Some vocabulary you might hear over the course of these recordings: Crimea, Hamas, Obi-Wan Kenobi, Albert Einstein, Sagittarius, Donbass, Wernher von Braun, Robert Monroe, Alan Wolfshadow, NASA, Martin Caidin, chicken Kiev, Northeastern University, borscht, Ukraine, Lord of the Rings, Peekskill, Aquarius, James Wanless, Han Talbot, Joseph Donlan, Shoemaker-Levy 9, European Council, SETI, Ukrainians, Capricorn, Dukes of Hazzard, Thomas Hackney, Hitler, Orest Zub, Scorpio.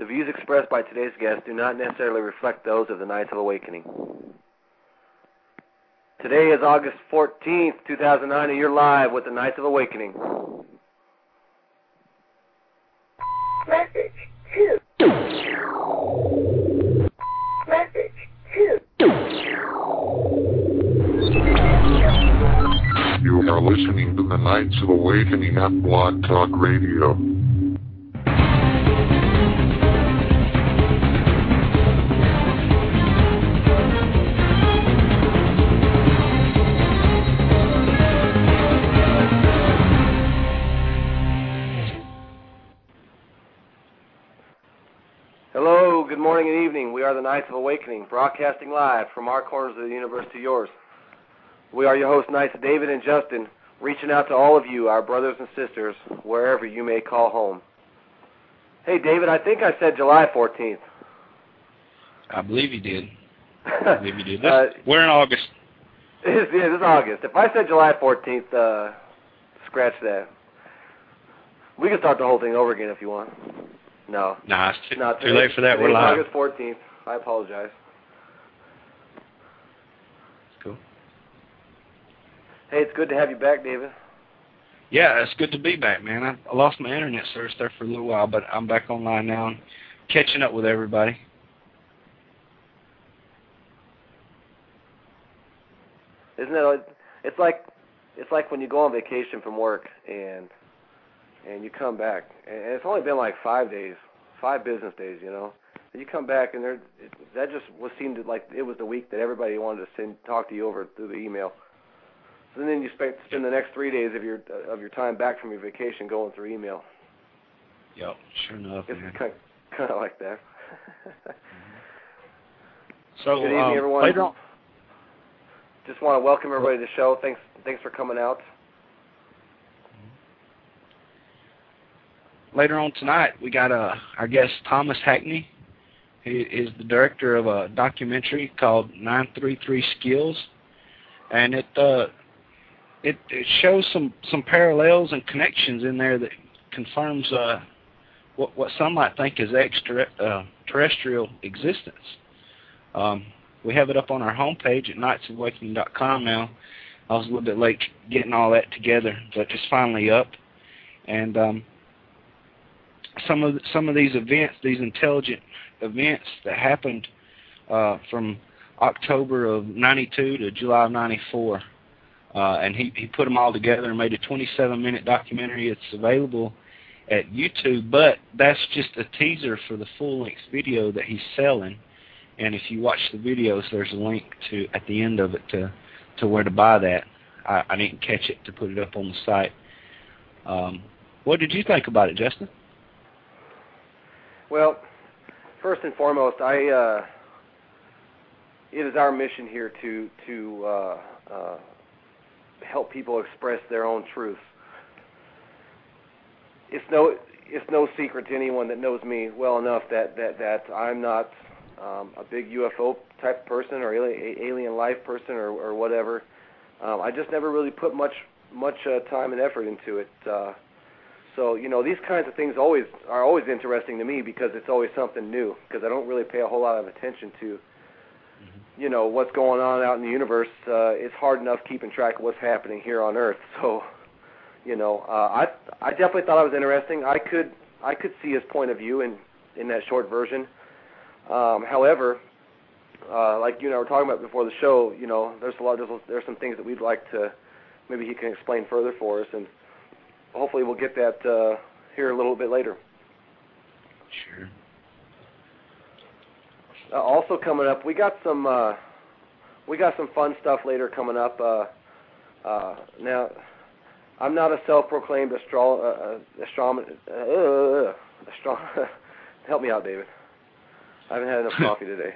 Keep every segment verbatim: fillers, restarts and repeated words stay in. The views expressed by today's guests do not necessarily reflect those of the Knights of Awakening. Today is August fourteenth, two thousand nine, and you're live with the Knights of Awakening. Message two. Message two. You are listening to the Knights of Awakening on Blog Talk Radio. Good evening. We are the Knights of Awakening, broadcasting live from our corners of the universe to yours. We are your hosts, Knights David and Justin, reaching out to all of you, our brothers and sisters, wherever you may call home. Hey, David, I think I said July fourteenth. I believe you did. I believe you did. uh, We're in August. It is, it is August. If I said July fourteenth, uh, scratch that. We can start the whole thing over again if you want. No. Nah, it's too, not too today, late for that. We're live. August fourteenth. I apologize. Cool. Hey, it's good to have you back, David. Yeah, it's good to be back, man. I, I lost my internet service there for a little while, but I'm back online now and catching up with everybody. Isn't it? It's like it's like when you go on vacation from work and. And you come back, and it's only been like five days, five business days, you know. And you come back, and there, it, that just was seemed like it was the week that everybody wanted to send talk to you over through the email. So then you spend, spend the next three days of your of your time back from your vacation going through email. Yep, sure enough. It's kind of, kind of like that. So good evening, um, everyone. Later on. Just want to welcome everybody to the show. Thanks, thanks for coming out. Later on tonight, we got uh, our guest Thomas Hackney. He is the director of a documentary called nine three three Skills, and it uh, it, it shows some, some parallels and connections in there that confirms uh, what what some might think is extra uh, terrestrial existence. Um, we have it up on our homepage at knights of awakening dot com now. I was a little bit late getting all that together, but it's finally up, and. Um, Some of the, some of these events, these intelligent events that happened uh, from October of ninety-two to July of ninety-four, uh, and he, he put them all together and made a twenty-seven minute documentary. It's available at YouTube, but that's just a teaser for the full-length video that he's selling. And if you watch the videos, there's a link to at the end of it to to where to buy that. I, I didn't catch it to put it up on the site. Um, what did you think about it, Justin? Well, first and foremost, I uh, it is our mission here to to uh, uh, help people express their own truths. It's no it's no secret to anyone that knows me well enough that that, that I'm not um, a big U F O type person or alien, alien life person or, or whatever. Um, I just never really put much much uh, time and effort into it. Uh, So, you know, these kinds of things always are always interesting to me because it's always something new, because I don't really pay a whole lot of attention to, you know, what's going on out in the universe. Uh, it's hard enough keeping track of what's happening here on Earth. So, you know, uh, I I definitely thought it was interesting. I could I could see his point of view in, in that short version. Um, however, uh, like you and I were talking about before the show, you know, there's a lot there's, there's some things that we'd like to maybe he can explain further for us, and hopefully we'll get that uh, here a little bit later. Sure. Uh, also coming up, we got some uh, we got some fun stuff later coming up. Uh, uh, now, I'm not a self-proclaimed astro uh, astronomer. Uh, astro Help me out, David. I haven't had enough coffee today.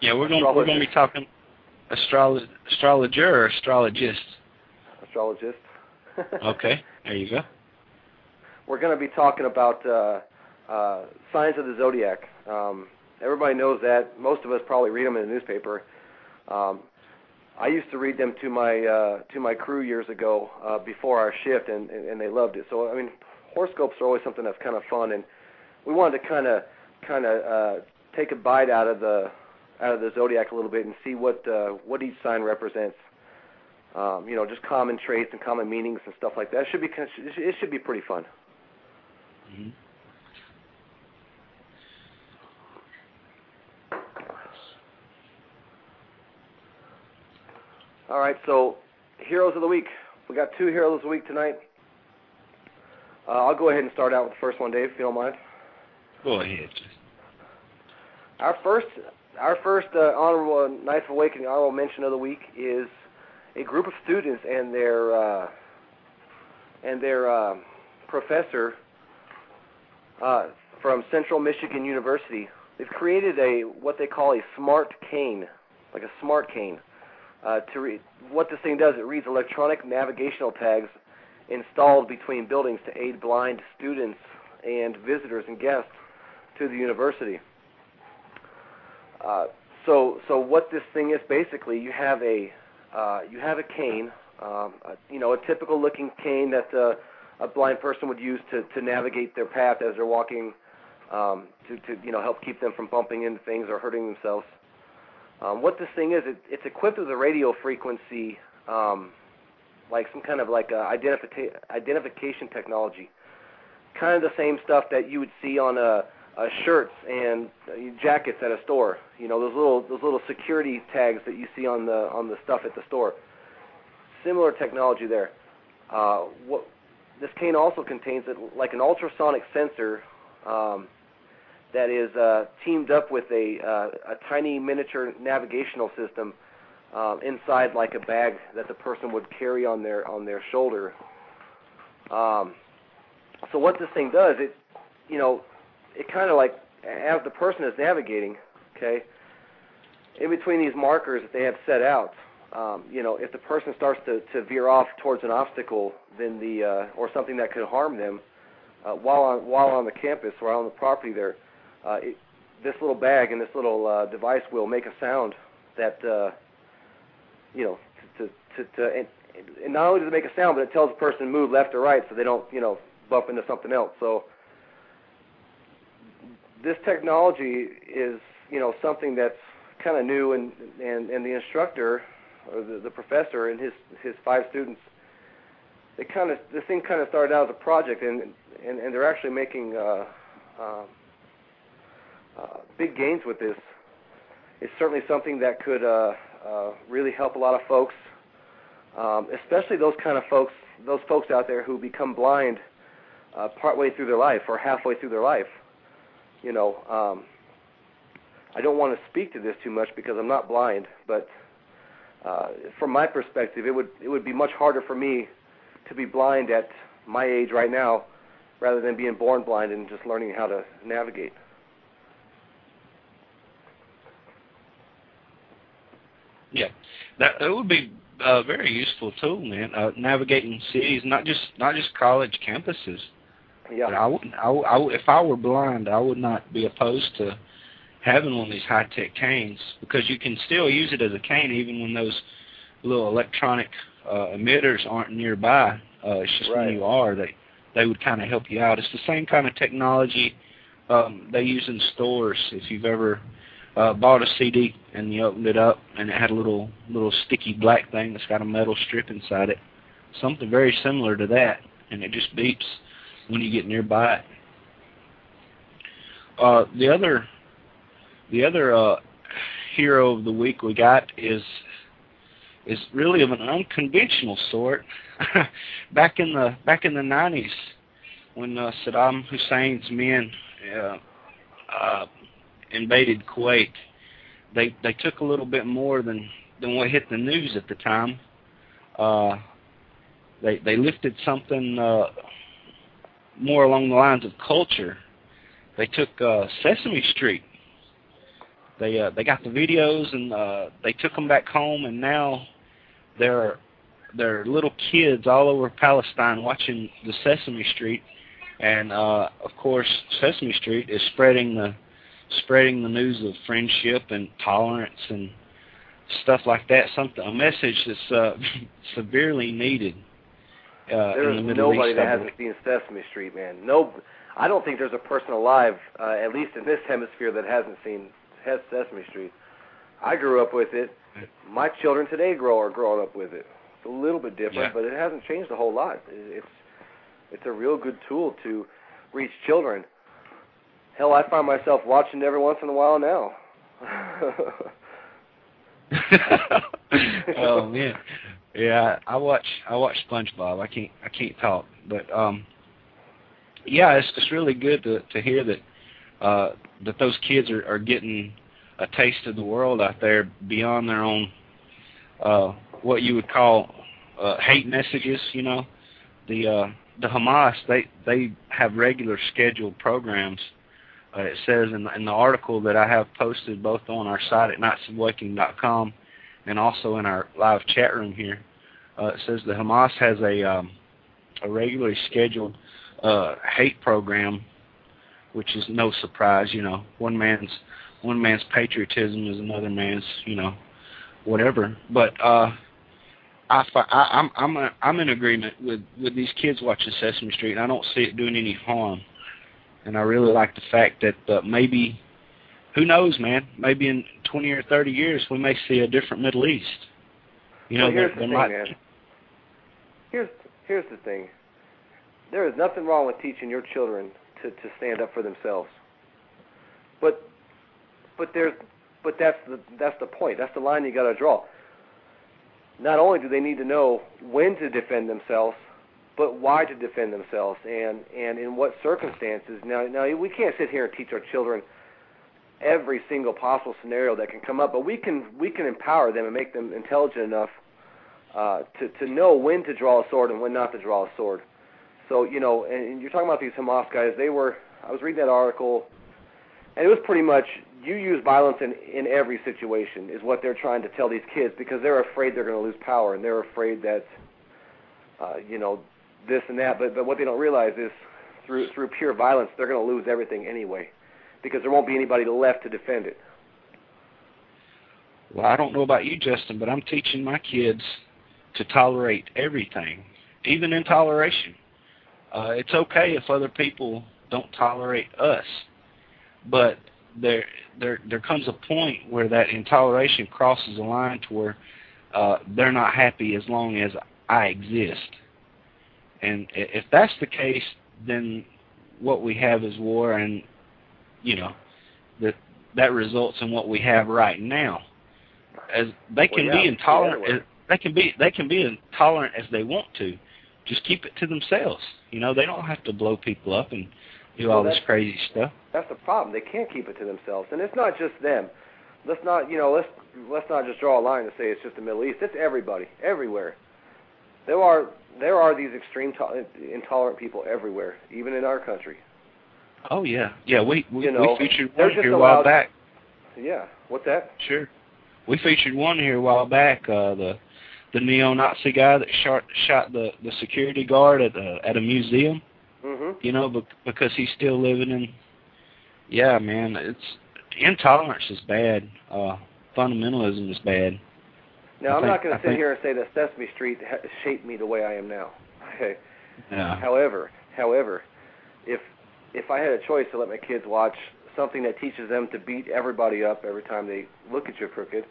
Yeah, we're going we're going to be talking astrolog astrologer or astrologist. Astrologist. Okay, there you go. We're going to be talking about uh, uh, signs of the zodiac. Um, everybody knows that. Most of us probably read them in the newspaper. Um, I used to read them to my uh, to my crew years ago uh, before our shift, and, and, and they loved it. So I mean, horoscopes are always something that's kind of fun, and we wanted to kind of kind of uh, take a bite out of the out of the zodiac a little bit and see what uh, what each sign represents. Um, you know, just common traits and common meanings and stuff like that. It should be it should be pretty fun. Mm-hmm. All right, so heroes of the week. We got two heroes of the week tonight. Uh, I'll go ahead and start out with the first one, Dave, if you don't mind. Go ahead. Our first, our first uh, honorable uh, Knights of Awakening honorable mention of the week is a group of students and their uh, and their uh, professor uh, from Central Michigan University. They've created a what they call a smart cane, like a smart cane. Uh, to read, what this thing does, it reads electronic navigational tags installed between buildings to aid blind students and visitors and guests to the university. Uh, so, so what this thing is basically, you have a uh, you have a cane, um, a, you know, a typical looking cane that uh, a blind person would use to, to navigate their path as they're walking, um, to, to you know help keep them from bumping into things or hurting themselves. Um, what this thing is, it, it's equipped with a radio frequency, um, like some kind of like a identifi- identification technology, kind of the same stuff that you would see on a, a shirts and jackets at a store. You know, those little those little security tags that you see on the on the stuff at the store. Similar technology there. Uh, what this cane also contains it, like an ultrasonic sensor. Um, that is uh, teamed up with a, uh, a tiny miniature navigational system uh, inside like a bag that the person would carry on their on their shoulder. Um, so what this thing does, it you know, it kind of like as the person is navigating, okay, in between these markers that they have set out, um, you know, if the person starts to, to veer off towards an obstacle, then the uh, or something that could harm them uh, while on while on the campus or on the property there. Uh, it, this little bag and this little uh, device will make a sound that, uh, you know, to, to, to, and, and not only does it make a sound, but it tells the person to move left or right so they don't, you know, bump into something else. So this technology is, you know, something that's kind of new, and, and, and the instructor or the, the professor and his, his five students, they kind of, this thing kind of started out as a project, and, and, and they're actually making... Uh, uh, Uh, big gains with this. It's certainly something that could uh, uh, really help a lot of folks, um, especially those kind of folks, those folks out there who become blind uh, partway through their life or halfway through their life. You know, um, I don't want to speak to this too much because I'm not blind, but uh, from my perspective, it would it would be much harder for me to be blind at my age right now, rather than being born blind and just learning how to navigate. Yeah, that, that would be a very useful tool, man. Uh, navigating cities, not just not just college campuses. Yeah, I wouldn't. I, I, if I were blind, I would not be opposed to having one of these high tech canes because you can still use it as a cane even when those little electronic uh, emitters aren't nearby. Uh, it's just right. When you are, they they would kind of help you out. It's the same kind of technology um, they use in stores. If you've ever Uh, bought a C D and you opened it up and it had a little little sticky black thing that's got a metal strip inside it. Something very similar to that, and it just beeps when you get nearby it. Uh, the other the other uh, hero of the week we got is is really of an unconventional sort. back in the back in the nineties, when uh, Saddam Hussein's men. Uh, uh, invaded Kuwait, they they took a little bit more than, than what hit the news at the time. Uh, they they lifted something uh, more along the lines of culture. They took uh, Sesame Street. They uh, they got the videos and uh, they took them back home, and now there are, there are little kids all over Palestine watching the Sesame Street, and uh, of course Sesame Street is spreading the spreading the news of friendship and tolerance and stuff like that, something a message that's uh, severely needed uh, in the Middle East. There is nobody that hasn't seen Sesame Street, man. No, I don't think there's a person alive, uh, at least in this hemisphere, that hasn't seen Sesame Street. I grew up with it. My children today grow are growing up with it. It's a little bit different, yeah. but it hasn't changed a whole lot. It's it's a real good tool to reach children. Hell, I find myself watching it every once in a while now. Oh man, yeah. I watch I watch SpongeBob. I can't I can't talk, but um, yeah, it's it's really good to to hear that uh, that those kids are, are getting a taste of the world out there beyond their own uh, what you would call uh, hate messages. You know, the uh, the Hamas they they have regular scheduled programs. Uh, it says in the, in the article that I have posted both on our site at knights of awakening dot com and also in our live chat room here, uh, it says the Hamas has a, um, a regularly scheduled uh, hate program, which is no surprise. You know, one man's one man's patriotism is another man's, you know, whatever. But uh, I, I, I'm I'm a, I'm in agreement with, with these kids watching Sesame Street, and I don't see it doing any harm. And I really like the fact that uh, maybe, who knows, man, maybe in twenty or thirty years we may see a different Middle East. You know, well, here's, they're, they're the thing, not... man. Here's, here's the thing. There is nothing wrong with teaching your children to, to stand up for themselves. But but there's but that's the that's the point. That's the line you got to draw. Not only do they need to know when to defend themselves, but why to defend themselves, and, and in what circumstances. Now, now, we can't sit here and teach our children every single possible scenario that can come up, but we can we can empower them and make them intelligent enough uh, to, to know when to draw a sword and when not to draw a sword. So, you know, and you're talking about these Hamas guys. They were, I was reading that article, and it was pretty much, you use violence in, in every situation is what they're trying to tell these kids, because they're afraid they're going to lose power, and they're afraid that, uh, you know, this and that, but but what they don't realize is through through pure violence they're going to lose everything anyway, because there won't be anybody left to defend it. Well, I don't know about you, Justin, but I'm teaching my kids to tolerate everything, even intoleration. Uh, it's okay if other people don't tolerate us, but there there there comes a point where that intoleration crosses a line to where uh, they're not happy as long as I exist. And if that's the case, then what we have is war, and, you know, that that results in what we have right now. As they can well, yeah, be intolerant, as, they can be they can be intolerant as they want to. Just keep it to themselves. You know, they don't have to blow people up and do well, all this crazy stuff. That's the problem. They can't keep it to themselves, and it's not just them. Let's not, you know, let's let's not just draw a line and say it's just the Middle East. It's everybody, everywhere. There are there are these extreme to- intolerant people everywhere, even in our country. Oh yeah, yeah. We we, you know, we featured one here a while back. Yeah, what's that? Sure, we featured one here a while back. Uh, the the neo-Nazi guy that shot shot the, the security guard at a, at a museum. Mm-hmm. You know, be- because he's still living in. Yeah, man, it's intolerance is bad. Uh, fundamentalism is bad. Now, I'm not going to sit here and say that Sesame Street ha- shaped me the way I am now. Okay. Yeah. However, however, if if I had a choice to let my kids watch something that teaches them to beat everybody up every time they look at you crooked,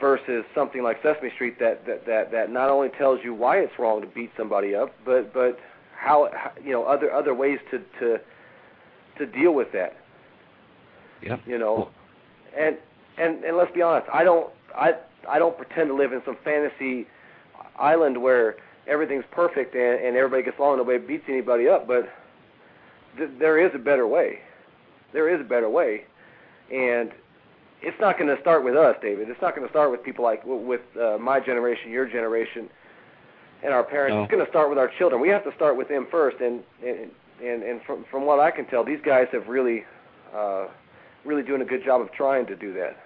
versus something like Sesame Street that, that, that, that not only tells you why it's wrong to beat somebody up, but but how, how you know other other ways to to, to deal with that. Yeah. You know, and and and let's be honest, I don't. I I don't pretend to live in some fantasy island where everything's perfect and, and everybody gets along and nobody beats anybody up, but th- there is a better way. There is a better way, and it's not going to start with us, David. It's not going to start with people like with uh, my generation, your generation, and our parents. No. It's going to start with our children. We have to start with them first, and and and, and from from what I can tell, these guys have really uh, really doing a good job of trying to do that.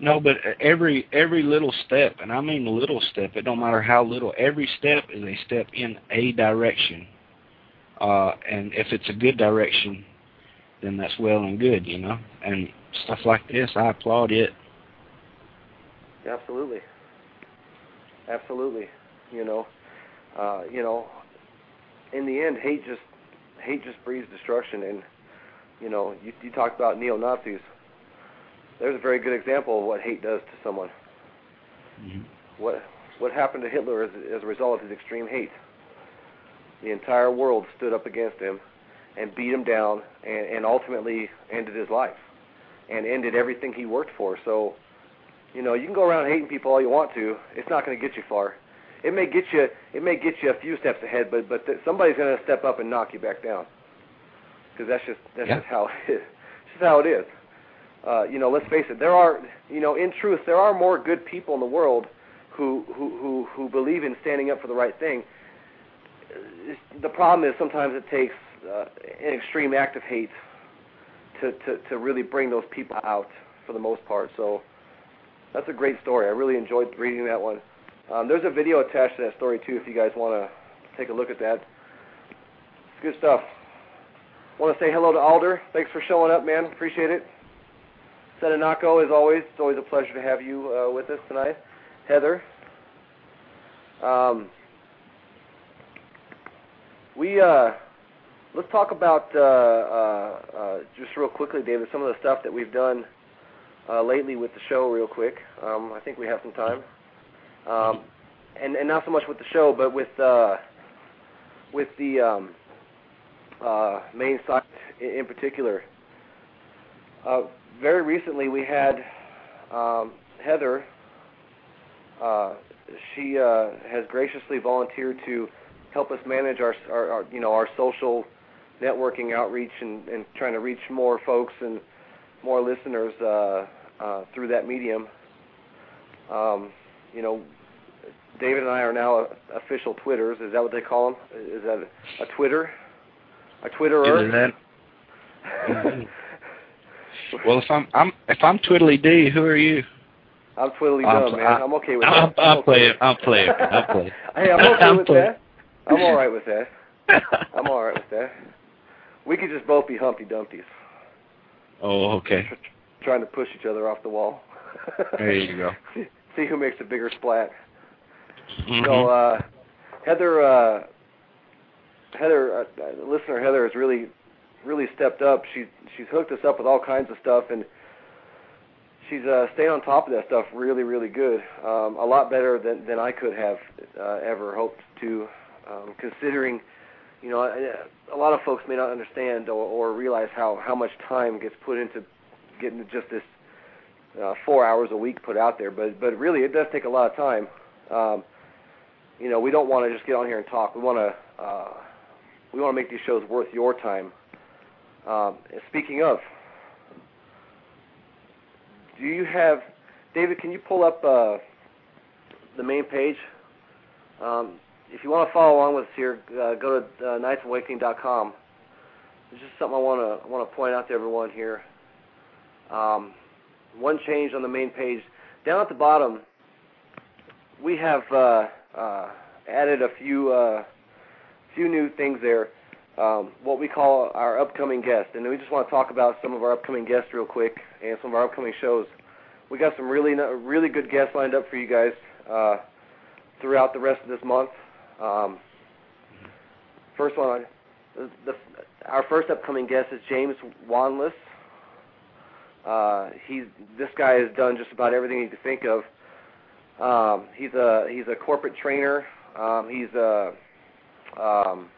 No, but every every little step, and I mean little step, it don't matter how little, every step is a step in a direction. Uh, and if it's a good direction, then that's well and good, you know. And stuff like this, I applaud it. Absolutely. Absolutely. You know, uh, you know, in the end, hate just hate just breeds destruction. And you know, you, you talked about neo-Nazis. There's a very good example of what hate does to someone. Mm-hmm. What what happened to Hitler as, as a result of his extreme hate? The entire world stood up against him and beat him down, and, and ultimately ended his life and ended everything he worked for. So, you know, you can go around hating people all you want to. It's not going to get you far. It may get you it may get you a few steps ahead, but but th- somebody's going to step up and knock you back down, because that's just that's yeah. just how it is. It's just how it is. Uh, you know, let's face it. There are, you know, in truth, there are more good people in the world who who who, who believe in standing up for the right thing. The problem is sometimes it takes uh, an extreme act of hate to, to, to really bring those people out, for the most part. So that's a great story. I really enjoyed reading that one. Um, there's a video attached to that story, too, if you guys want to take a look at that. It's good stuff. I want to say hello to Alder. Thanks for showing up, man. Appreciate it. Setanako, as always, it's always a pleasure to have you uh, with us tonight. Heather. Um... We uh, let's talk about uh, uh, uh, just real quickly, David, some of the stuff that we've done uh, lately with the show, real quick. Um, I think we have some time, um, and and not so much with the show, but with uh, with the um, uh, main site in particular. Uh, very recently, we had um, Heather. Uh, she uh, has graciously volunteered to help us manage our, our, our, you know, our social networking outreach and, and trying to reach more folks and more listeners uh, uh, through that medium. Um, you know, David and I are now official Twitters. Is that what they call them? Is that a, a Twitter? A Twitterer? Well, if I'm, I'm if I'm Twiddly D, who are you? I'm Twiddly Dum, man. I'm okay with I'll, that. I'll, I'll play okay. it. I'll play it. I'll play it. Hey, I'm okay I'll with play. that. I'm all right with that. I'm all right with that. We could just both be Humpty Dumpties. Oh, okay. Tr- trying to push each other off the wall. There you go. See who makes a bigger splat. Mm-hmm. So, uh, Heather, uh, Heather, uh, listener Heather has really, really stepped up. She she's hooked us up with all kinds of stuff, and she's uh, stayed on top of that stuff really, really good. Um, a lot better than than I could have uh, ever hoped to. Um, considering, you know, a lot of folks may not understand or, or realize how, how much time gets put into getting just this uh, four hours a week put out there. But but really, it does take a lot of time. Um, you know, we don't want to just get on here and talk. We want to uh, we want to make these shows worth your time. Um, speaking of, do you have, David, can you pull up uh, the main page? Um If you want to follow along with us here, uh, go to uh, knights of awakening dot com. There's just something I want to want to point out to everyone here. Um, one change on the main page. Down at the bottom, we have uh, uh, added a few uh, few new things there. Um, what we call our upcoming guests, and we just want to talk about some of our upcoming guests real quick and some of our upcoming shows. We got some really really good guests lined up for you guys uh, throughout the rest of this month. Um, first one, the, our first upcoming guest is James Wanless. Uh, he's this guy has done just about everything you can think of. Um, he's a he's a corporate trainer. Um, he's a um,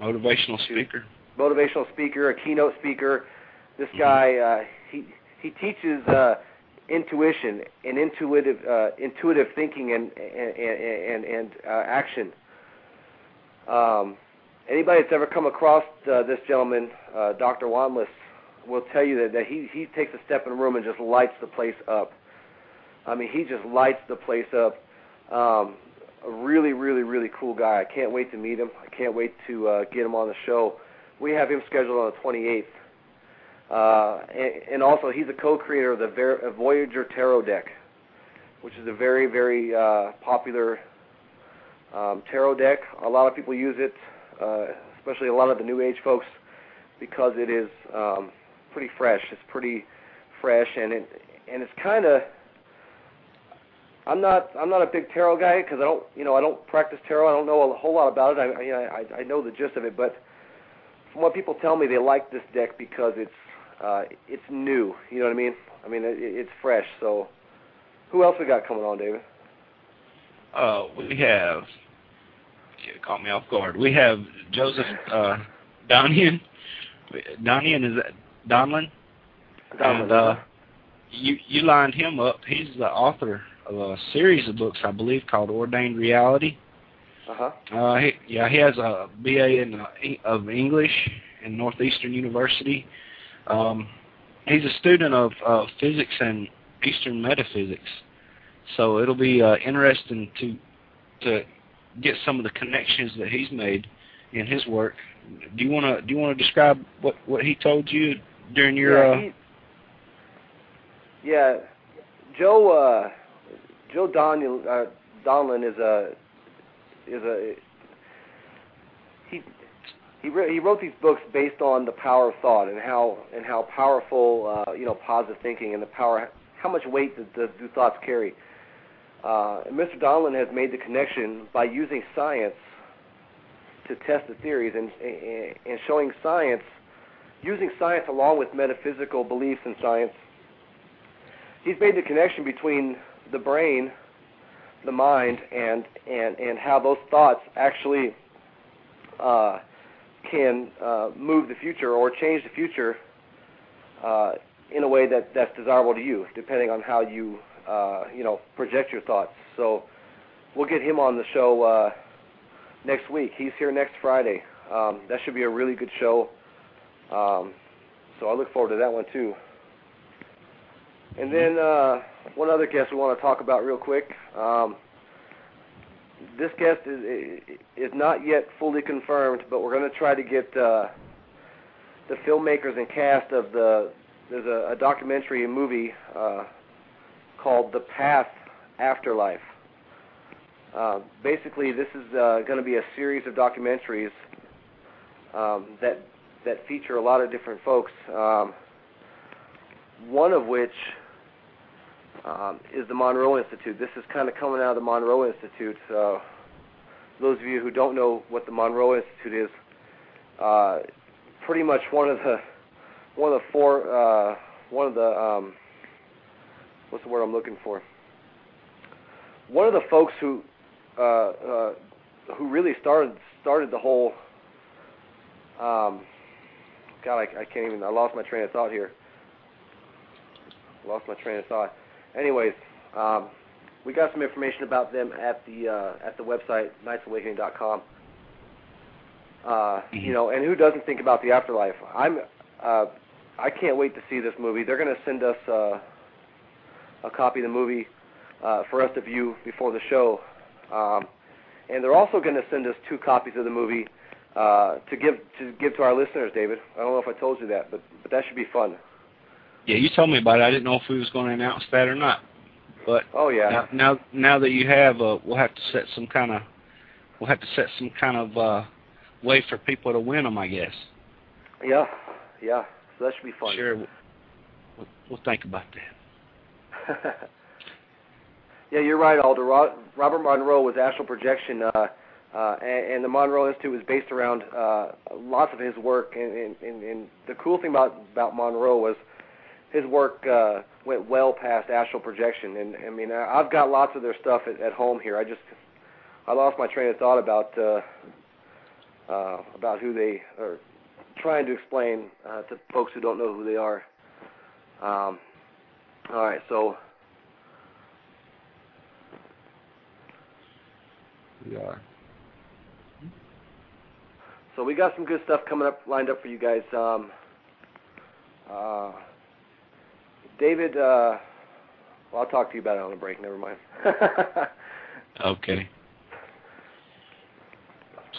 motivational speaker. Motivational speaker, a keynote speaker. This guy uh, he he teaches uh, intuition and intuitive uh, intuitive thinking and and and, and uh, action. Um, anybody that's ever come across uh, this gentleman, uh, Doctor Wanless, will tell you that, that he, he takes a step in the room and just lights the place up. I mean, he just lights the place up. Um, a really, really, really cool guy. I can't wait to meet him. I can't wait to uh, get him on the show. We have him scheduled on the twenty-eighth. Uh, and, and also, he's a co-creator of the Ver- Voyager Tarot Deck, which is a very, very uh, popular Um, tarot deck. A lot of people use it, uh, especially a lot of the New Age folks, because it is um, pretty fresh. It's pretty fresh, and it and it's kind of I'm not I'm not a big tarot guy because I don't you know I don't practice tarot. I don't know a whole lot about it. I you know, I I know the gist of it, but from what people tell me, they like this deck because it's uh, it's new. You know what I mean? I mean it, it's fresh. So who else we got coming on, David? Uh, we have. It caught me off guard. We have Joseph uh, Donlan. Donlan is that Donlan? Donlan. And, uh, you you lined him up. He's the author of a series of books, I believe, called Ordained Reality. Uh-huh. Uh he, yeah, he has a B A in uh, of English in Northeastern University. Um, he's a student of uh, physics and Eastern metaphysics, so it'll be uh, interesting to to get some of the connections that he's made in his work. Do you want to do you want to describe what what he told you during your? Yeah, he, uh, yeah Joe uh, Joe Donlan uh, Donlan is a is a he he re- he wrote these books based on the power of thought and how and how powerful uh, you know positive thinking and the power how much weight do, do, do thoughts carry. Uh, and Mister Donlan has made the connection by using science to test the theories and, and, and showing science, using science along with metaphysical beliefs in science. He's made the connection between the brain, the mind, and and, and how those thoughts actually uh, can uh, move the future or change the future uh, in a way that, that's desirable to you, depending on how you... Uh, you know, project your thoughts. So we'll get him on the show uh, next week. He's here next Friday. Um, that should be a really good show. Um, so I look forward to that one too. And then uh, one other guest we want to talk about real quick. Um, this guest is, is not yet fully confirmed, but we're going to try to get uh, the filmmakers and cast of the, there's a, a documentary, a movie, uh, called The Path Afterlife. Uh, basically, this is uh, going to be a series of documentaries um, that that feature a lot of different folks, um, one of which um, is the Monroe Institute. This is kind of coming out of the Monroe Institute. Uh, those of you who don't know what the Monroe Institute is, uh, pretty much one of the one of the four uh, one of the um, What's the word I'm looking for? One of the folks who uh, uh, who really started started the whole um, God, I, I can't even. I lost my train of thought here. Lost my train of thought. Anyways, um, we got some information about them at the uh, at the website knights awakening dot com. Uh, mm-hmm. You know, and who doesn't think about the afterlife? I'm uh, I can't wait to see this movie. They're going to send us. Uh, a copy of the movie uh, for us to view before the show. Um, and they're also going to send us two copies of the movie uh, to give to give to our listeners, David. I don't know if I told you that, but, but that should be fun. Yeah, you told me about it. I didn't know if we was going to announce that or not. But oh yeah. Now now, now that you have, uh, we'll have to set some kind of we'll have to set some kind of uh, way for people to win them, I guess. Yeah, yeah. So that should be fun. Sure, we'll, we'll think about that. Yeah, you're right, Alder. Robert Monroe was astral projection, uh, uh, and, and the Monroe Institute was based around uh, lots of his work. And, and, and the cool thing about, about Monroe was his work uh, went well past astral projection. And I mean, I've got lots of their stuff at, at home here. I just I lost my train of thought about uh, uh, about who they are, trying to explain uh, to folks who don't know who they are. Um, All right, so we are. So we got some good stuff coming up, lined up for you guys. Um, uh, David, uh, well, I'll talk to you about it on the break. Never mind. Okay.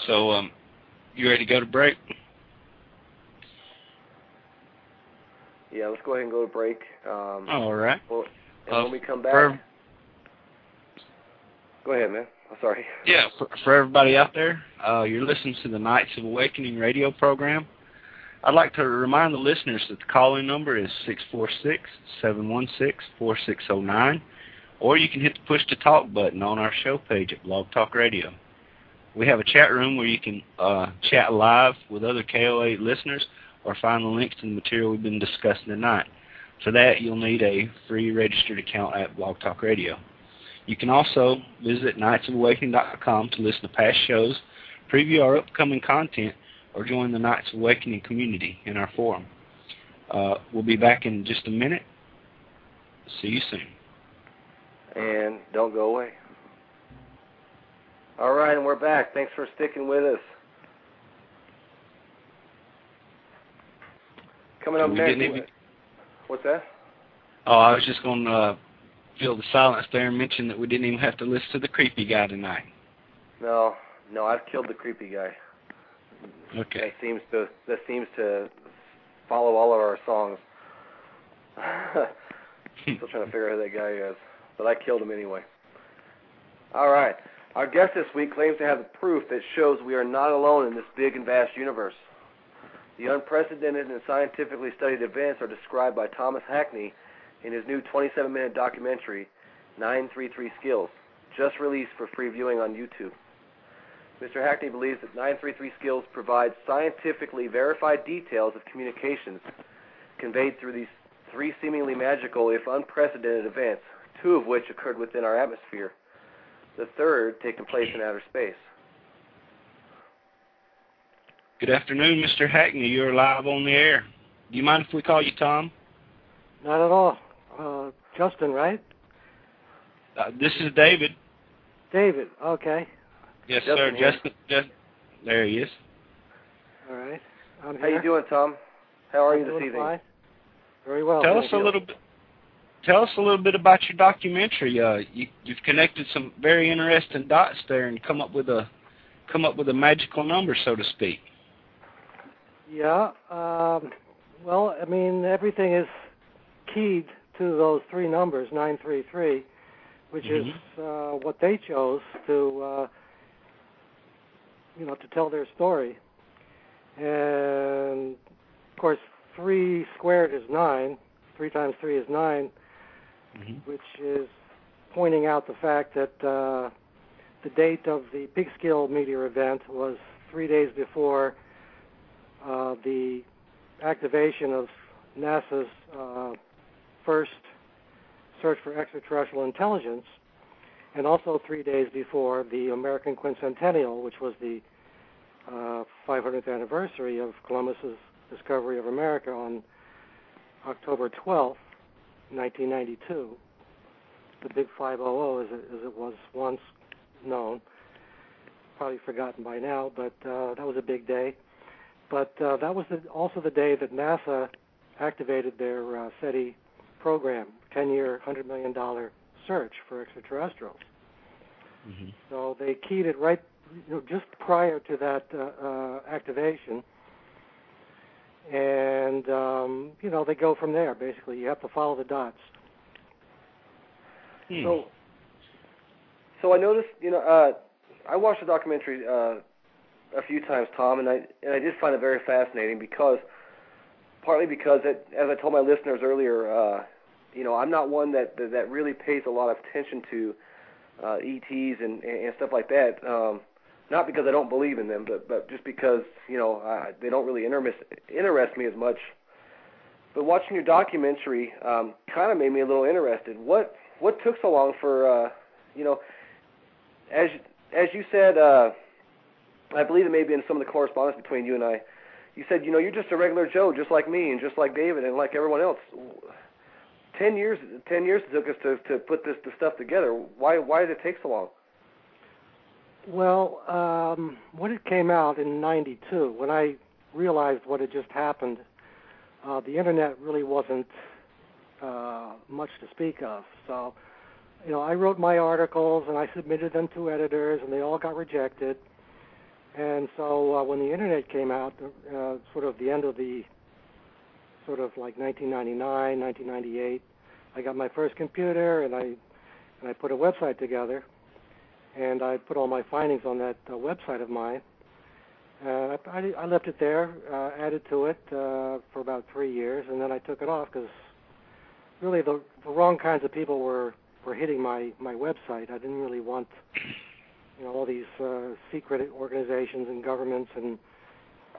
So, um, you ready to go to break? Yeah, let's go ahead and go to break. Um, All right. Well, and uh, when we come back... For, go ahead, man. I'm sorry. Yeah, for, for everybody out there, uh, you're listening to the Knights of Awakening radio program. I'd like to remind the listeners that the call-in number is six four six, seven one six, four six zero nine. or you can hit the push to talk button on our show page at Blog Talk Radio. We have a chat room where you can uh, chat live with other K O A listeners or find the links to the material we've been discussing tonight. For that, you'll need a free registered account at Blog Talk Radio. You can also visit knights of awakening dot com to listen to past shows, preview our upcoming content, or join the Knights of Awakening community in our forum. Uh, we'll be back in just a minute. See you soon. And don't go away. All right, and we're back. Thanks for sticking with us. Coming up next. Even... What's that? Oh, I was just going to uh, fill the silence there and mention that we didn't even have to listen to the creepy guy tonight. No, no, I've killed the creepy guy. Okay. That seems to that seems to follow all of our songs. Still trying to figure out who that guy is, but I killed him anyway. All right. Our guest this week claims to have the proof that shows we are not alone in this big and vast universe. The unprecedented and scientifically studied events are described by Thomas Hackney in his new twenty-seven minute documentary, nine three three Skills, just released for free viewing on YouTube. Mister Hackney believes that nine three three Skills provides scientifically verified details of communications conveyed through these three seemingly magical, if unprecedented, events, two of which occurred within our atmosphere, the third taking place in outer space. Good afternoon, Mister Hackney. You're live on the air. Do you mind if we call you Tom? Not at all. Uh, Justin, right? Uh, this is David. David, okay. Yes, Justin sir. Here. Justin, Justin. There he is. All right. I'm here. How you doing, Tom? How are I'm you this doing evening? Fine. Very well. Tell us a little bit. Tell us a little bit about your documentary. Uh, you, you've connected some very interesting dots there and come up with a come up with a magical number, so to speak. Yeah. Um, well, I mean, everything is keyed to those three numbers, nine three three, which mm-hmm. is uh, what they chose to uh, you know to tell their story. And of course, three squared is nine. Three times three is nine. Mm-hmm. Which is pointing out the fact that uh, the date of the Peekskill meteor event was three days before uh, the activation of NASA's uh, first search for extraterrestrial intelligence, and also three days before the American Quincentennial, which was the uh, five hundredth anniversary of Columbus's discovery of America on October twelfth. nineteen ninety-two, the big five hundred, as it, as it was once known, probably forgotten by now, but uh, that was a big day. But uh, that was the, also the day that NASA activated their uh, SETI program, ten-year, one hundred million dollars search for extraterrestrials. Mm-hmm. So they keyed it right, you know, just prior to that uh, uh, activation. And, um, you know, they go from there, basically. You have to follow the dots. Hmm. So, so I noticed, you know, uh, I watched the documentary uh, a few times, Tom, and I and I did find it very fascinating because, partly because, it, as I told my listeners earlier, uh, you know, I'm not one that, that, that really pays a lot of attention to uh, E Ts and, and stuff like that. Um Not because I don't believe in them, but, but just because, you know, uh, they don't really interest, interest me as much. But watching your documentary um, kind of made me a little interested. What what took so long for, uh, you know, as, as you said, uh, I believe it may be in some of the correspondence between you and I, you said, you know, you're just a regular Joe, just like me and just like David and like everyone else. Ten years, ten years it took us to, to put this, this stuff together. Why, why did it take so long? Well, um, when it came out in ninety-two, when I realized what had just happened, uh, the Internet really wasn't uh, much to speak of. So, you know, I wrote my articles, and I submitted them to editors, and they all got rejected. And so uh, when the Internet came out, uh, sort of the end of the, sort of like nineteen ninety-nine, nineteen ninety-eight, I got my first computer, and I, and I put a website together. And I put all my findings on that uh, website of mine. Uh, I, I left it there, uh, added to it uh, for about three years, and then I took it off because really the, the wrong kinds of people were were hitting my, my website. I didn't really want, you know, all these uh, secret organizations and governments and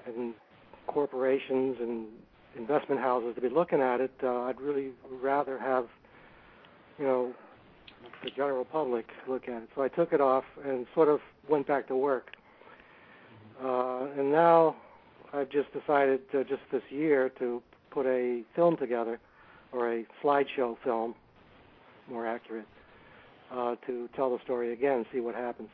and corporations and investment houses to be looking at it. Uh, I'd really rather have, you know, the general public look at it. So I took it off and sort of went back to work. Uh, and now I've just decided to, just this year to put a film together, or a slideshow film, more accurate, uh, to tell the story again, see what happens.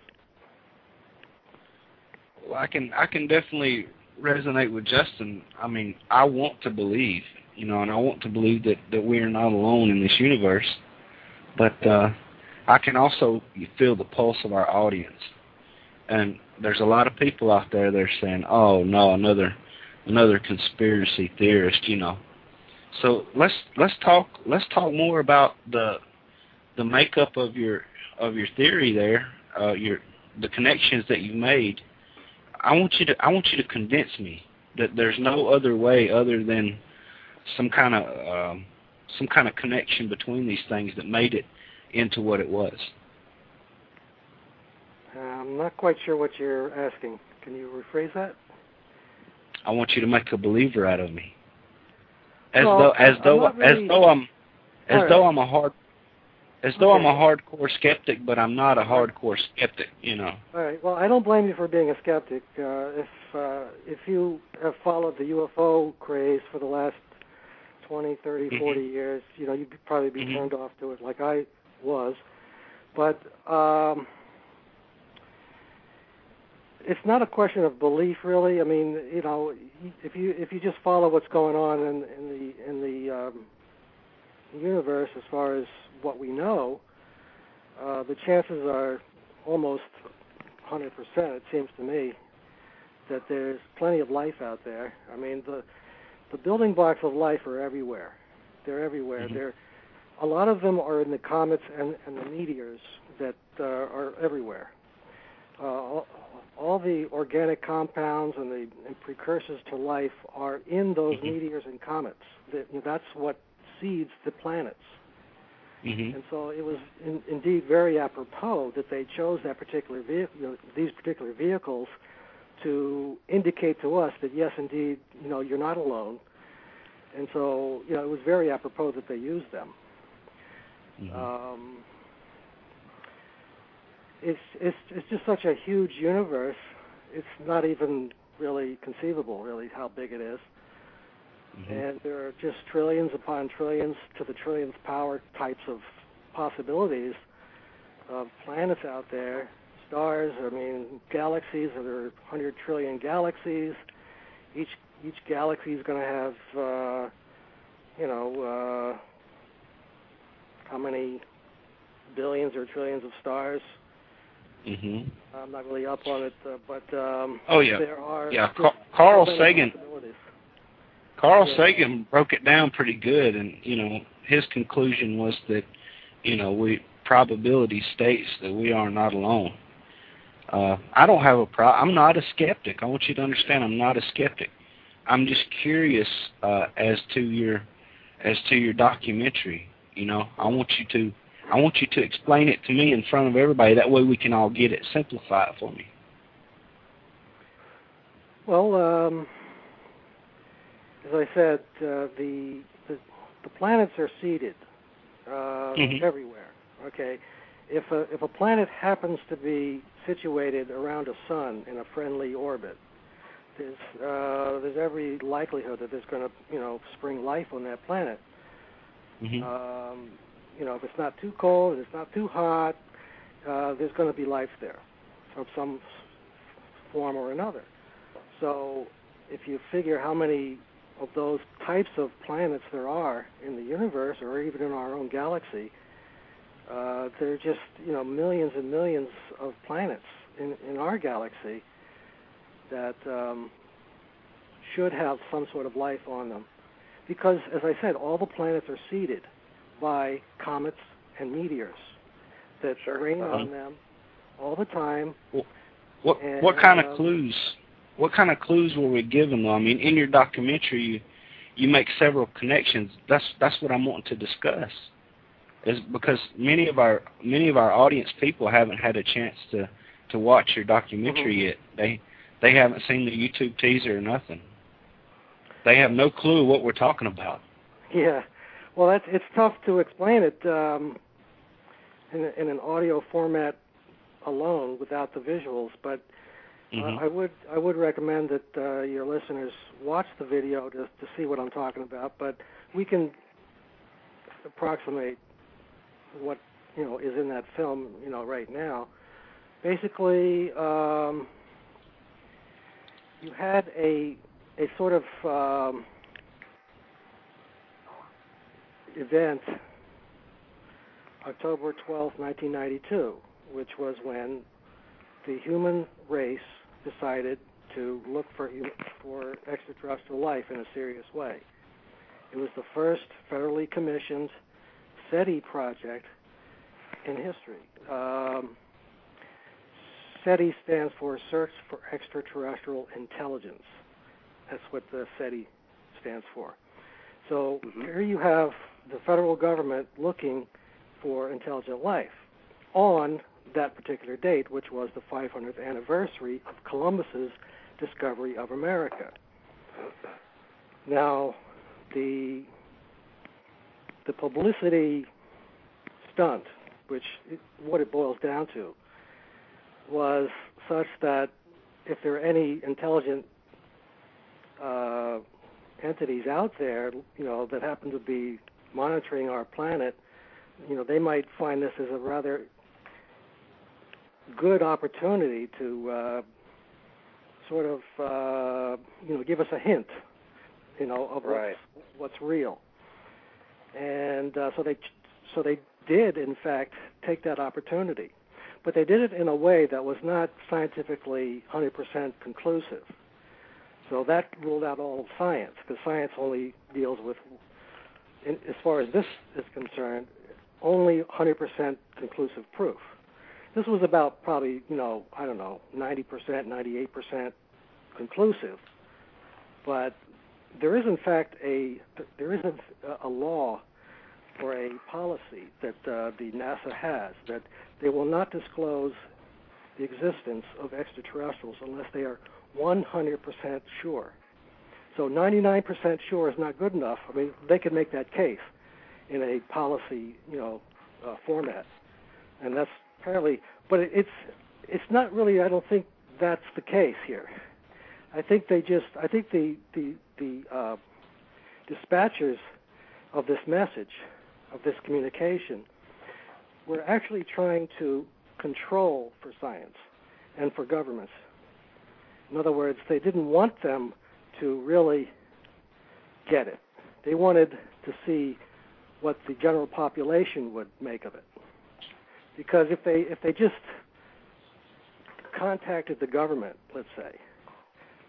Well, I can I can definitely resonate with Justin. I mean, I want to believe, you know, and I want to believe that, that we are not alone in this universe. But uh, I can also feel the pulse of our audience. And there's a lot of people out there that are saying, oh, no, another another conspiracy theorist, you know. So let's let's talk let's talk more about the the makeup of your of your theory there, uh, your the connections that you made. I want you to I want you to convince me that there's no other way other than some kind of um, some kind of connection between these things that made it into what it was. I'm not quite sure what you're asking. Can you rephrase that? I want you to make a believer out of me, as well, though as I'm though really... as though I'm as right. though I'm a hard as though okay. I'm a hardcore skeptic, but I'm not a hardcore skeptic, you know. All right. Well, I don't blame you for being a skeptic. Uh, if uh, if you have followed the U F O craze for the last twenty, thirty, forty mm-hmm. years, you know, you'd probably be mm-hmm. turned off to it, like I was. But um, it's not a question of belief, really. I mean, you know, if you if you just follow what's going on in, in the in the um, universe as far as what we know, uh, the chances are almost one hundred percent, it seems to me, that there's plenty of life out there. I mean, the the building blocks of life are everywhere. They're everywhere. Mm-hmm. They're, a lot of them are in the comets and, and the meteors that uh, are everywhere. Uh, all, all the organic compounds and the and precursors to life are in those mm-hmm. meteors and comets. That, that's what seeds the planets. Mm-hmm. And so it was in, indeed very apropos that they chose that particular vehicle, you know, these particular vehicles to indicate to us that, yes, indeed, you know, you're not alone. And so, you know, it was very apropos that they used them. Mm-hmm. Um, it's, it's, it's just such a huge universe. It's not even really conceivable, really, how big it is. Mm-hmm. And there are just trillions upon trillions to the trillionth power types of possibilities of planets out there, stars, I mean, galaxies. There are one hundred trillion galaxies. Each each galaxy is going to have, uh, you know, uh, how many billions or trillions of stars? Mm-hmm. I'm not really up on it, uh, but um, oh yeah, there are yeah. Ca- Carl Sagan. Carl Sagan broke it down pretty good, and, you know, his conclusion was that, you know, we probability states that we are not alone. Uh, I don't have a problem. I'm not a skeptic. I want you to understand I'm not a skeptic. I'm just curious uh, as to your as to your documentary, you know. I want you to I want you to explain it to me in front of everybody. That way we can all get it. Simplify it for me. Well, um as I said, uh, the, the the planets are seeded uh, mm-hmm. everywhere. Okay, if a if a planet happens to be situated around a sun in a friendly orbit, there's uh, there's every likelihood that there's going to you know spring life on that planet. Mm-hmm. Um, you know, if it's not too cold and it's not too hot, uh, there's going to be life there, of some form or another. So if you figure how many of those types of planets there are in the universe, or even in our own galaxy, uh, there are just you know millions and millions of planets in, in our galaxy that um, should have some sort of life on them, because as I said, all the planets are seeded by comets and meteors that sure. rain um, on them all the time. Well, what and, what kind uh, of clues? What kind of clues were we given, though? I mean, in your documentary, you, you make several connections. That's that's what I'm wanting to discuss. is because many of our many of our audience people haven't had a chance to, to watch your documentary mm-hmm. yet. They they haven't seen the YouTube teaser or nothing. They have no clue what we're talking about. Yeah, well, that's it's tough to explain it um, in, in an audio format alone without the visuals, but. Mm-hmm. Uh, I would I would recommend that uh, your listeners watch the video to to see what I'm talking about. But we can approximate what you know is in that film you know right now. Basically, um, you had a a sort of um, event, October twelfth, nineteen ninety-two, which was when the human race decided to look for for extraterrestrial life in a serious way. It was the first federally commissioned SETI project in history. Um, SETI stands for Search for Extraterrestrial Intelligence. That's what the SETI stands for. So mm-hmm. here you have the federal government looking for intelligent life on that particular date, which was the five hundredth anniversary of Columbus's discovery of America. Now, the the publicity stunt, which it, what it boils down to, was such that if there are any intelligent uh, entities out there, you know, that happen to be monitoring our planet, you know, they might find this as a rather good opportunity to uh, sort of, uh, you know, give us a hint, you know, of right. what's, what's real. And uh, so they so they did, in fact, take that opportunity. But they did it in a way that was not scientifically one hundred percent conclusive. So that ruled out all of science, because science only deals with, in, as far as this is concerned, only one hundred percent conclusive proof. This was about probably, you know, I don't know, ninety percent, ninety-eight percent conclusive. But there is, in fact, a there is a, a law or a policy that uh, the NASA has that they will not disclose the existence of extraterrestrials unless they are one hundred percent sure. So ninety-nine percent sure is not good enough. I mean, they could make that case in a policy, you know, uh, format, and that's. Apparently, but it's it's not really. I don't think that's the case here. I think they just. I think the the the uh, dispatchers of this message, of this communication, were actually trying to control for science and for governments. In other words, they didn't want them to really get it. They wanted to see what the general population would make of it. Because if they if they just contacted the government, let's say,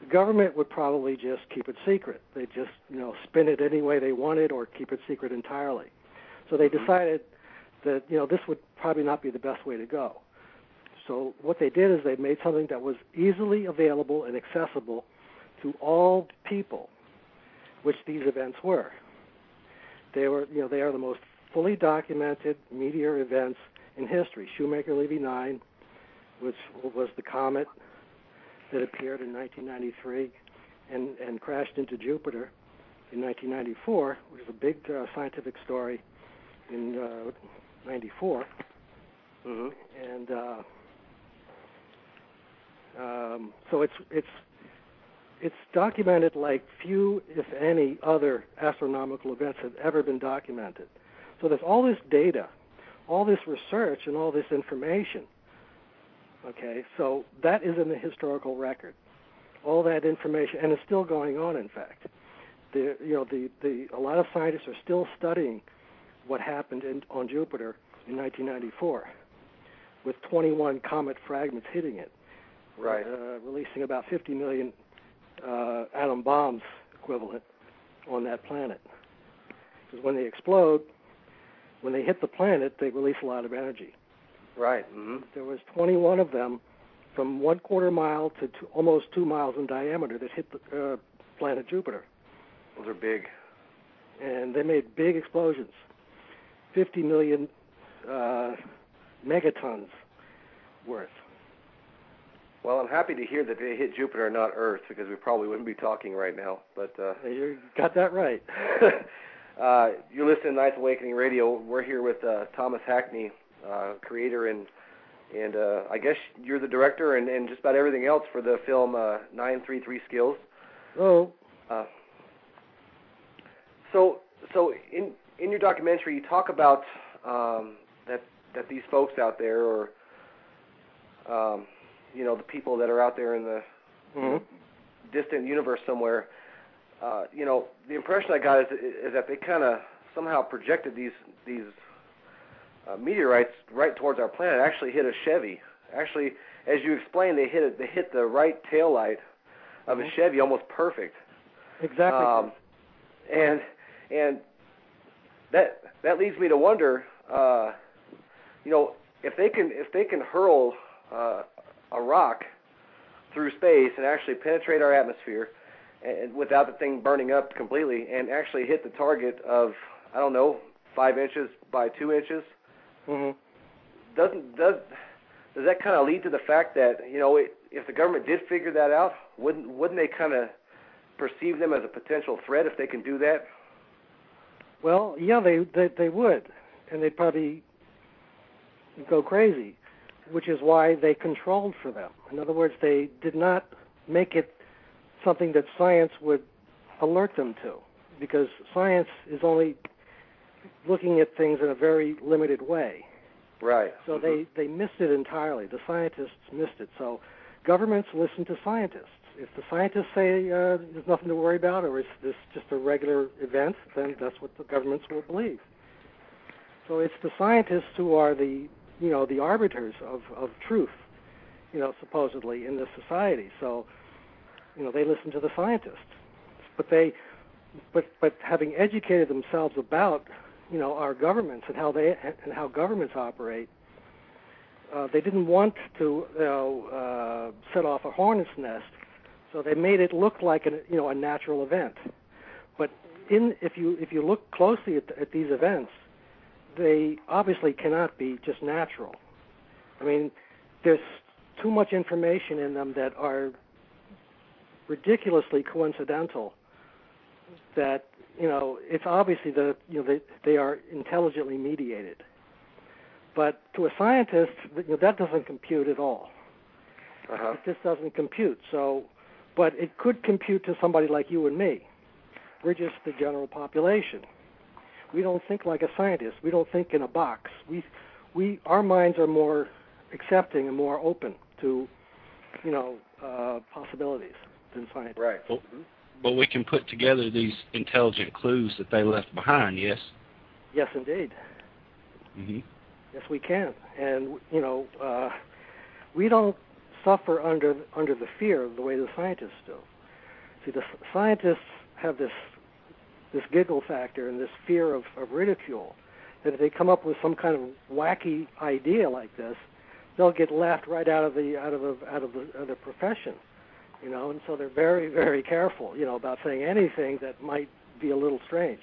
the government would probably just keep it secret. They'd just, you know, spin it any way they wanted or keep it secret entirely. So they decided that, you know, this would probably not be the best way to go. So what they did is they made something that was easily available and accessible to all people, which these events were. They were, you know, they are the most fully documented meteor events in history. Shoemaker-Levy nine, which was the comet that appeared in nineteen ninety-three and, and crashed into Jupiter in nineteen ninety-four, which was a big uh, scientific story in uh, ninety-four. Mm-hmm. And uh, um, so it's it's it's documented like few, if any, other astronomical events have ever been documented. So there's all this data, all this research, and all this information, okay? So that is in the historical record, all that information, and it's still going on, in fact. The, you know, the, the, a lot of scientists are still studying what happened in, on Jupiter in nineteen ninety-four with twenty-one comet fragments hitting it, right? Uh, releasing about fifty million uh, atom bombs equivalent on that planet. Because when they explode, when they hit the planet, they release a lot of energy. Right. Mm-hmm. There was twenty-one of them from one quarter mile to two, almost two miles in diameter that hit the uh, planet Jupiter. Those are big. And they made big explosions. fifty million uh, megatons worth. Well, I'm happy to hear that they hit Jupiter, not Earth, because we probably wouldn't be talking right now. But uh, you got that right. uh, you're listening to Knights of Awakening Radio. We're here with uh, Thomas Hackney, uh, creator, and and uh, I guess you're the director and, and just about everything else for the film uh, nine three three Skills. Oh. Uh, so so in in your documentary, you talk about um, that that these folks out there are. Um, you know, the people that are out there in the mm-hmm. distant universe somewhere, uh, you know, the impression I got is, is that they kind of somehow projected these these uh, meteorites right towards our planet. Actually hit a Chevy. Actually, as you explained, they hit a, they hit the right taillight of mm-hmm. a Chevy, almost perfect. Exactly. Um, and and that that leads me to wonder, uh, you know, if they can if they can hurl uh, a rock through space and actually penetrate our atmosphere, and without the thing burning up completely, and actually hit the target of, I don't know, five inches by two inches. Mm-hmm. Doesn't does does that kind of lead to the fact that, you know, it, if the government did figure that out, wouldn't wouldn't they kind of perceive them as a potential threat if they can do that? Well, yeah, they they, they would, and they'd probably go crazy, which is why they controlled for them. In other words, they did not make it something that science would alert them to, because science is only looking at things in a very limited way. Right. So mm-hmm. they, they missed it entirely. The scientists missed it. So governments listen to scientists. If the scientists say uh, there's nothing to worry about, or is this just a regular event, then that's what the governments will believe. So it's the scientists who are the you know, the arbiters of, of truth, you know, supposedly, in this society. So, you know, they listen to the scientists. But they, but but having educated themselves about, you know, our governments and how they and how governments operate, uh, they didn't want to, you know, uh, set off a hornet's nest. So they made it look like an, you know, a natural event. But in if you if you look closely at, at these events, they obviously cannot be just natural. I mean, there's too much information in them that are ridiculously coincidental that, you know, it's obviously that, you know, they, they are intelligently mediated. But to a scientist, you know, that doesn't compute at all. Uh-huh. It just doesn't compute. So, but it could compute to somebody like you and me. We're just the general population. We don't think like a scientist. We don't think in a box. We, we, our minds are more accepting and more open to, you know, uh, possibilities than scientists. Right. Well, but we can put together these intelligent clues that they left behind. Yes. Yes, indeed. Mm-hmm. Yes, we can. And you know, uh, we don't suffer under under the fear of the way the scientists do. See, the scientists have this. this giggle factor and this fear of, of ridicule, that if they come up with some kind of wacky idea like this, they'll get laughed right out of the out of the, out of the, of the profession, you know. And so they're very, very careful, you know, about saying anything that might be a little strange.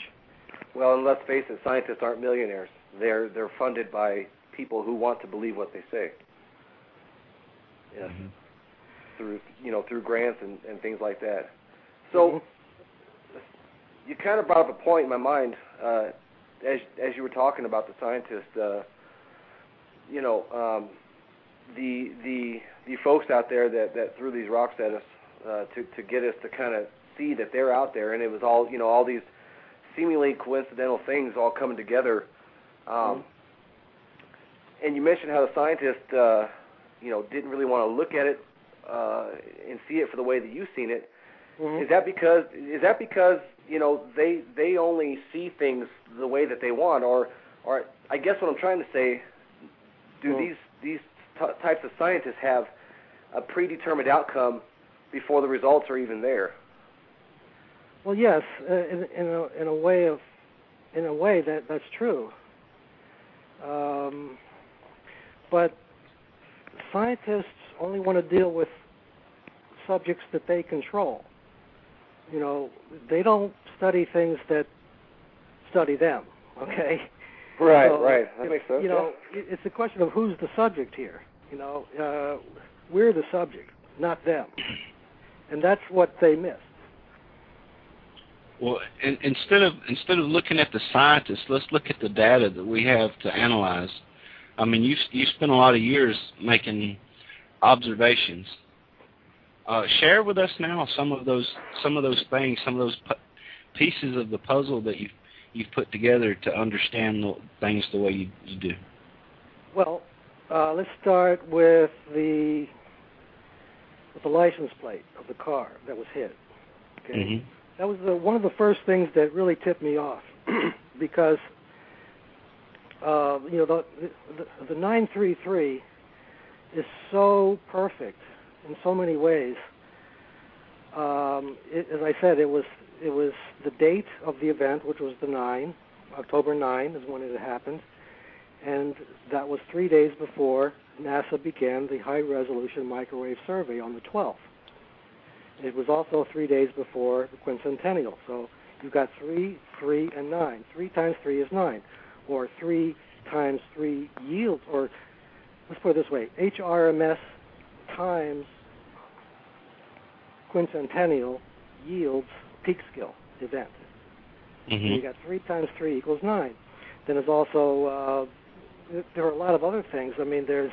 Well, and let's face it, scientists aren't millionaires. They're they're funded by people who want to believe what they say. Yes. Mm-hmm. Through you know through grants and, and things like that. So. Mm-hmm. You kind of brought up a point in my mind uh, as as you were talking about the scientists. Uh, you know, um, the the the folks out there that, that threw these rocks at us uh, to to get us to kind of see that they're out there, and it was all you know all these seemingly coincidental things all coming together. Um, mm-hmm. And you mentioned how the scientists, uh, you know, didn't really want to look at it uh, and see it for the way that you've seen it. Mm-hmm. Is that because is that because you know they they only see things the way that they want, or or I guess what I'm trying to say, do mm-hmm. these these t- types of scientists have a predetermined outcome before the results are even there? Well, yes, uh, in in a, in a way of in a way that that's true. Um, but scientists only want to deal with subjects that they control. You know, they don't study things that study them, okay? Right, so, right. That makes sense. You know, yeah. It's a question of who's the subject here. You know, uh, we're the subject, not them. And that's what they missed. Well, in, instead of instead of looking at the scientists, let's look at the data that we have to analyze. I mean, you you spent a lot of years making observations. Uh, share with us now some of those some of those things, some of those pu- pieces of the puzzle that you've you've put together to understand the, things the way you, you do. Well, uh, let's start with the with the license plate of the car that was hit. Okay. Mm-hmm. That was the, one of the first things that really tipped me off, because uh, you know the, the, the nine three three is so perfect in so many ways. Um, it, as I said, it was it was the date of the event, which was the nine, October ninth is when it happened, and that was three days before NASA began the high-resolution microwave survey on the twelfth. It was also three days before the quincentennial. So you've got three, three, and nine. Three times three is nine, or three times three yields, or let's put it this way, H R M S times quincentennial yields Peekskill event. Mm-hmm. So you got three times three equals nine. Then there's also, uh, there are a lot of other things. I mean, there's,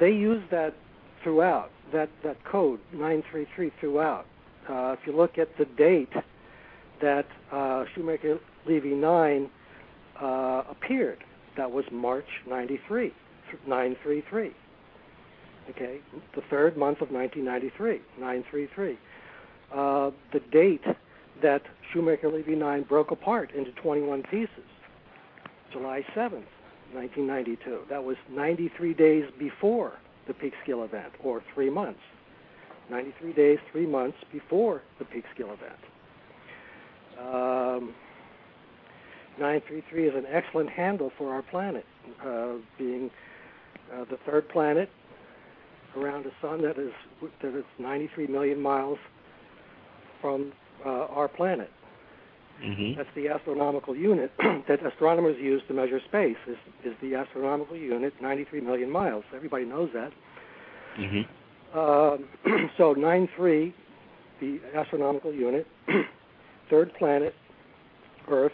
they use that throughout. That, that code, nine three three, throughout. Uh, if you look at the date that uh, Shoemaker-Levy nine uh, appeared, that was March ninety-three, nine three three. Okay, the third month of nineteen ninety-three, nine three three. Uh, the date that Shoemaker-Levy nine broke apart into twenty-one pieces, July seventh, nineteen ninety-two. That was ninety-three days before the Peekskill event, or three months, ninety-three days, three months before the Peekskill event. Um, nine three three is an excellent handle for our planet, uh, being uh, the third planet around a sun that is that is ninety-three million miles from uh, our planet. Mm-hmm. That's the astronomical unit that astronomers use to measure space, is, is the astronomical unit, ninety-three million miles. Everybody knows that. Mm-hmm. Um, so nine three, the astronomical unit, third planet, Earth,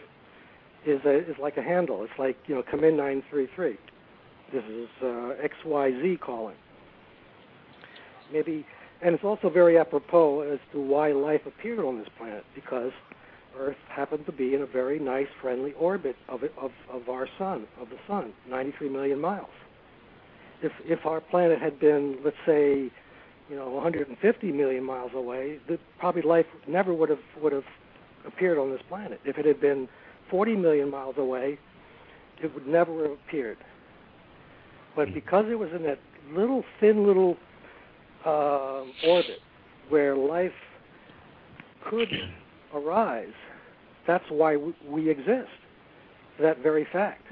is a, is like a handle. It's like, you know, come in nine three three. This is uh, X Y Z calling. Maybe, and it's also very apropos as to why life appeared on this planet, because Earth happened to be in a very nice, friendly orbit of of, of our sun, of the sun, ninety-three million miles. If if our planet had been, let's say, you know, one hundred fifty million miles away, the, probably life never would have would have appeared on this planet. If it had been forty million miles away, it would never have appeared. But because it was in that little thin little uh, orbit where life could arise, that's why we exist, that very fact.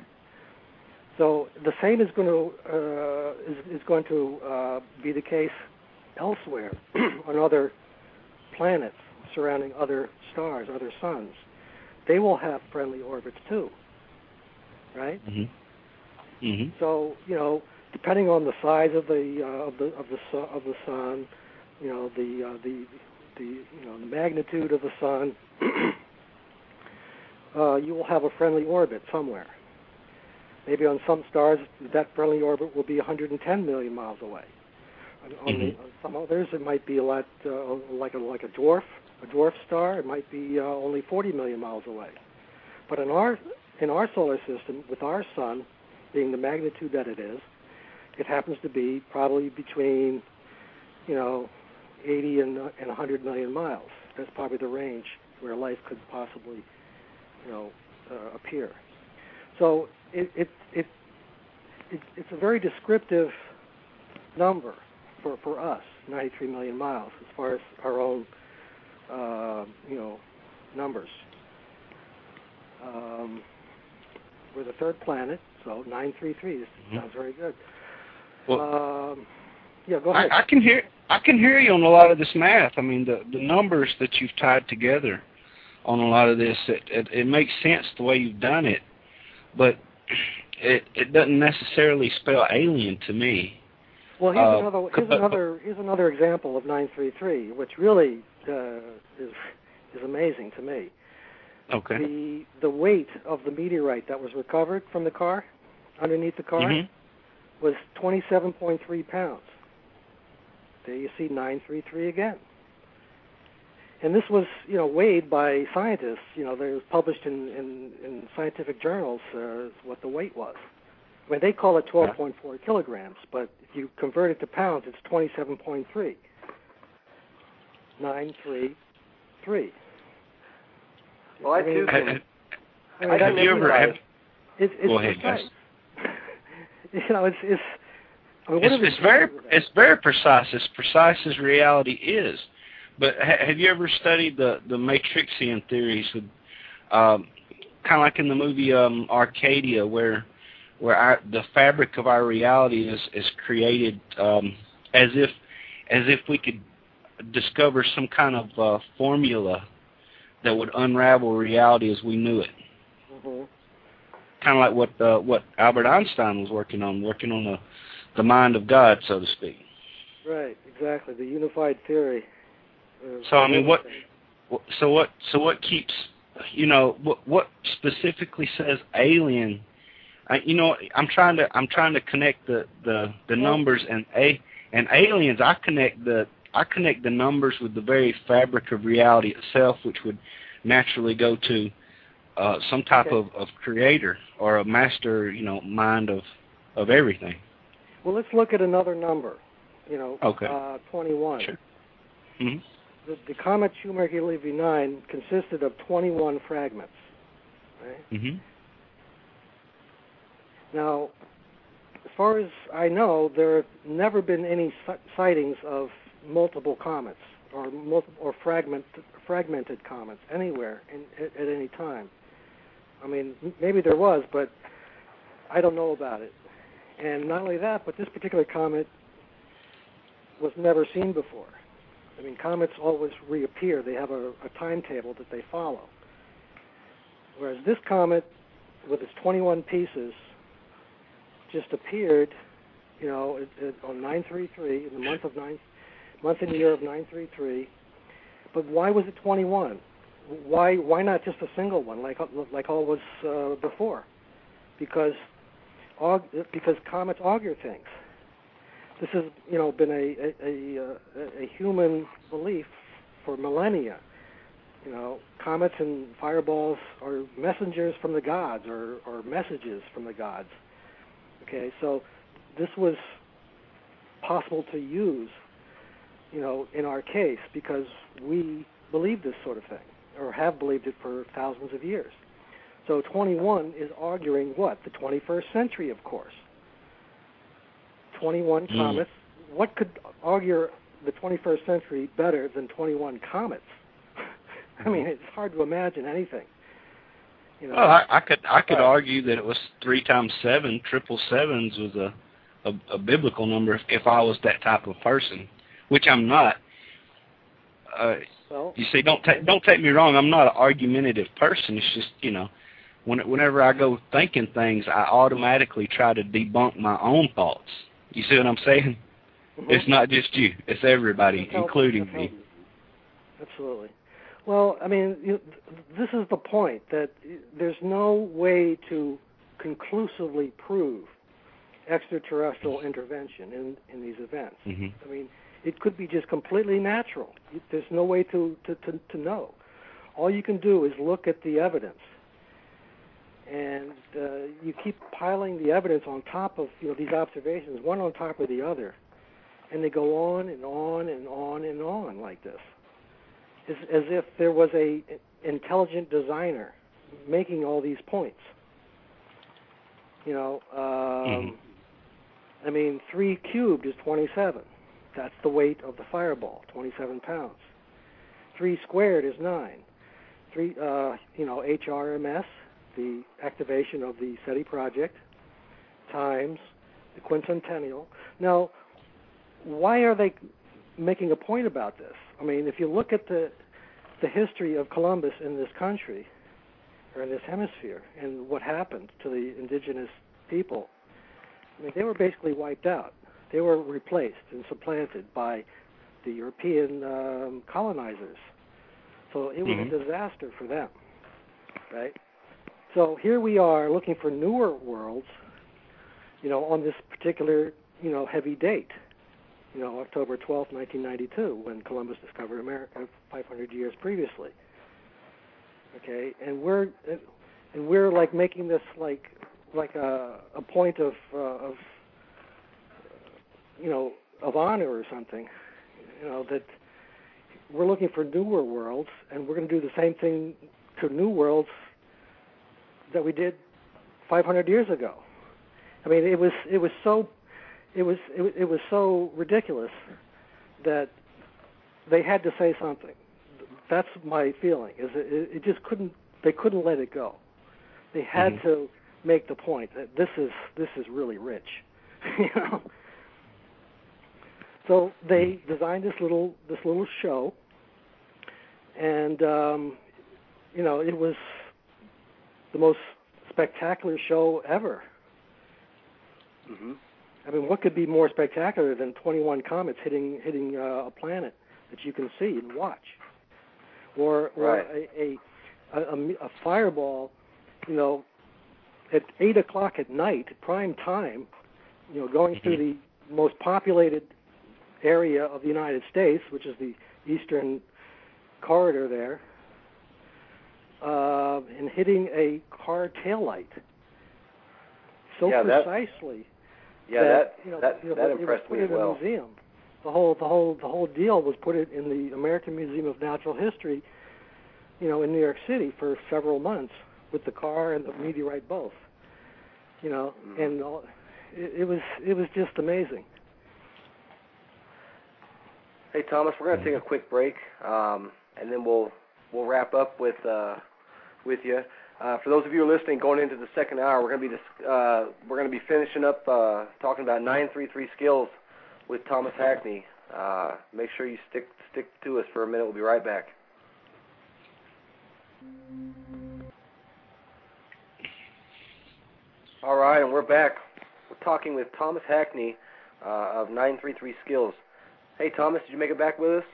So the same is going to uh, is, is going to uh, be the case elsewhere on other planets surrounding other stars, other suns. They will have friendly orbits too, right? Mm-hmm. Mm-hmm. So, you know, depending on the size of the uh, of the of the su- of the sun, you know, the uh, the The, you know, the magnitude of the sun, uh, you will have a friendly orbit somewhere. Maybe on some stars, that friendly orbit will be one hundred ten million miles away. On, mm-hmm. on, the, on some others, it might be a lot, uh, like a like a dwarf, a dwarf star. It might be uh, only forty million miles away. But in our in our solar system, with our sun being the magnitude that it is, it happens to be probably between, you know, eighty and, and one hundred million miles. That's probably the range where life could possibly, you know, uh, appear. So it, it it it it's a very descriptive number for, for us, ninety-three million miles, as far as our own, uh, you know, numbers. Um, we're the third planet, so nine three three. This mm-hmm. sounds very good. Well, um, yeah, go ahead. I, I can hear. I can hear you on a lot of this math. I mean, the, the numbers that you've tied together on a lot of this, it, it, it makes sense the way you've done it. But it, it doesn't necessarily spell alien to me. Well, here's, uh, another, here's, another, here's another example of nine three three, which really uh, is, is amazing to me. Okay. The, the weight of the meteorite that was recovered from the car, underneath the car, mm-hmm. was twenty-seven point three pounds. There you see nine three three again. And this was, you know, weighed by scientists. You know, they was published in, in, in scientific journals uh, what the weight was. I mean, they call it twelve point four kilograms, but if you convert it to pounds, it's twenty-seven point three. nine three three. Well, I, I mean, too can. I don't ever have. It's, it's Go ahead, guys. You know, it's it's. I mean, it's, it's very it's very precise. As precise as reality is. But ha- have you ever studied the, the Matrixian theories, with, um, kind of like in the movie um, Arcadia, where where our, the fabric of our reality is is created um, as if as if we could discover some kind of uh, formula that would unravel reality as we knew it. Mm-hmm. Kind of like what uh, what Albert Einstein was working on, working on the the mind of God, so to speak. Right, exactly. The unified theory. So I mean, what? So what? So what keeps? You know, what? What specifically says alien? I, you know, I'm trying to I'm trying to connect the, the, the numbers and a and aliens. I connect the I connect the numbers with the very fabric of reality itself, which would naturally go to uh, some type okay. of, of creator or a master, you know, mind of of everything. Well, let's look at another number. You know, okay. uh, twenty-one. Sure. Mm-hmm. The, the comet Shoemaker-Levy nine consisted of twenty-one fragments. Right? Mm-hmm. Now, as far as I know, there have never been any sightings of multiple comets or multi- or fragment fragmented comets anywhere in, at, at any time. I mean, maybe there was, but I don't know about it. And not only that, but this particular comet was never seen before. I mean, comets always reappear. They have a, a timetable that they follow. Whereas this comet, with its twenty-one pieces, just appeared, you know, it, it, on nine three three, in the month of nine, month and year of nine three three. But why was it twenty-one? Why why not just a single one like like all was uh, before? Because aug, because comets augur things. This has, you know, been a a, a a human belief for millennia. You know, comets and fireballs are messengers from the gods, or, or messages from the gods. Okay, so this was possible to use, you know, in our case because we believe this sort of thing, or have believed it for thousands of years. So twenty-one is auguring what? The twenty-first century, of course. twenty-one comets. Mm. What could augur the twenty-first century better than twenty-one comets? I mean, it's hard to imagine anything. You know, well, I, I could I could uh, argue that it was three times seven, triple sevens was a, a, a biblical number if, if I was that type of person, which I'm not. Uh, well, you see, don't take don't take me wrong. I'm not an argumentative person. It's just, you know, when, whenever I go thinking things, I automatically try to debunk my own thoughts. You see what I'm saying? Mm-hmm. It's not just you. It's everybody, including me. Absolutely. Well, I mean, you, this is the point, that there's no way to conclusively prove extraterrestrial intervention in, in these events. Mm-hmm. I mean, it could be just completely natural. There's no way to, to, to, to know. All you can do is look at the evidence. And uh, you keep piling the evidence on top of, you know, these observations, one on top of the other, and they go on and on and on and on like this, as, as if there was a intelligent designer making all these points. You know, um, mm-hmm. I mean, three cubed is twenty-seven. That's the weight of the fireball, twenty-seven pounds. Three squared is nine. Three, uh, you know, H R M S. The activation of the SETI project, times the quincentennial. Now, why are they making a point about this? I mean, if you look at the the history of Columbus in this country, or in this hemisphere, and what happened to the indigenous people. I mean, they were basically wiped out. They were replaced and supplanted by the European um, colonizers. So it was mm-hmm. a disaster for them, right? So here we are looking for newer worlds, you know, on this particular, you know, heavy date, you know, October twelfth, nineteen ninety-two, when Columbus discovered America five hundred years previously. Okay, and we're and we're like making this like like a a point of uh, of you know of honor or something, you know, that we're looking for newer worlds, and we're going to do the same thing to new worlds that we did five hundred years ago. I mean, it was it was so it was it, it was so ridiculous that they had to say something. That's my feeling. Is it, it just couldn't they couldn't let it go. They had mm-hmm. to make the point that this is this is really rich, you know. So they designed this little this little show, and um, you know, it was the most spectacular show ever. Mm-hmm. I mean, what could be more spectacular than twenty-one comets hitting hitting uh, a planet that you can see and watch, or, or right. a, a, a, a fireball, you know, at eight o'clock at night, prime time, you know, going through the most populated area of the United States, which is the eastern corridor there, uh, and hitting a car taillight so yeah, precisely. That, yeah, that that, you know, that, you know, that impressed me as well. Museum. The whole the whole the whole deal was put in the American Museum of Natural History, you know, in New York City for several months, with the car and the meteorite both, you know, mm. and all, it, it was it was just amazing. Hey Thomas, we're going to take a quick break, um, and then we'll we'll wrap up with uh, with you. Uh, for those of you who are listening, going into the second hour, we're going to be dis- uh, we're going to be finishing up uh, talking about nine three three skills with Thomas Hackney. Uh, make sure you stick stick to us for a minute. We'll be right back. All right, and we're back. We're talking with Thomas Hackney uh, of nine three three skills. Hey, Thomas, did you make it back with us?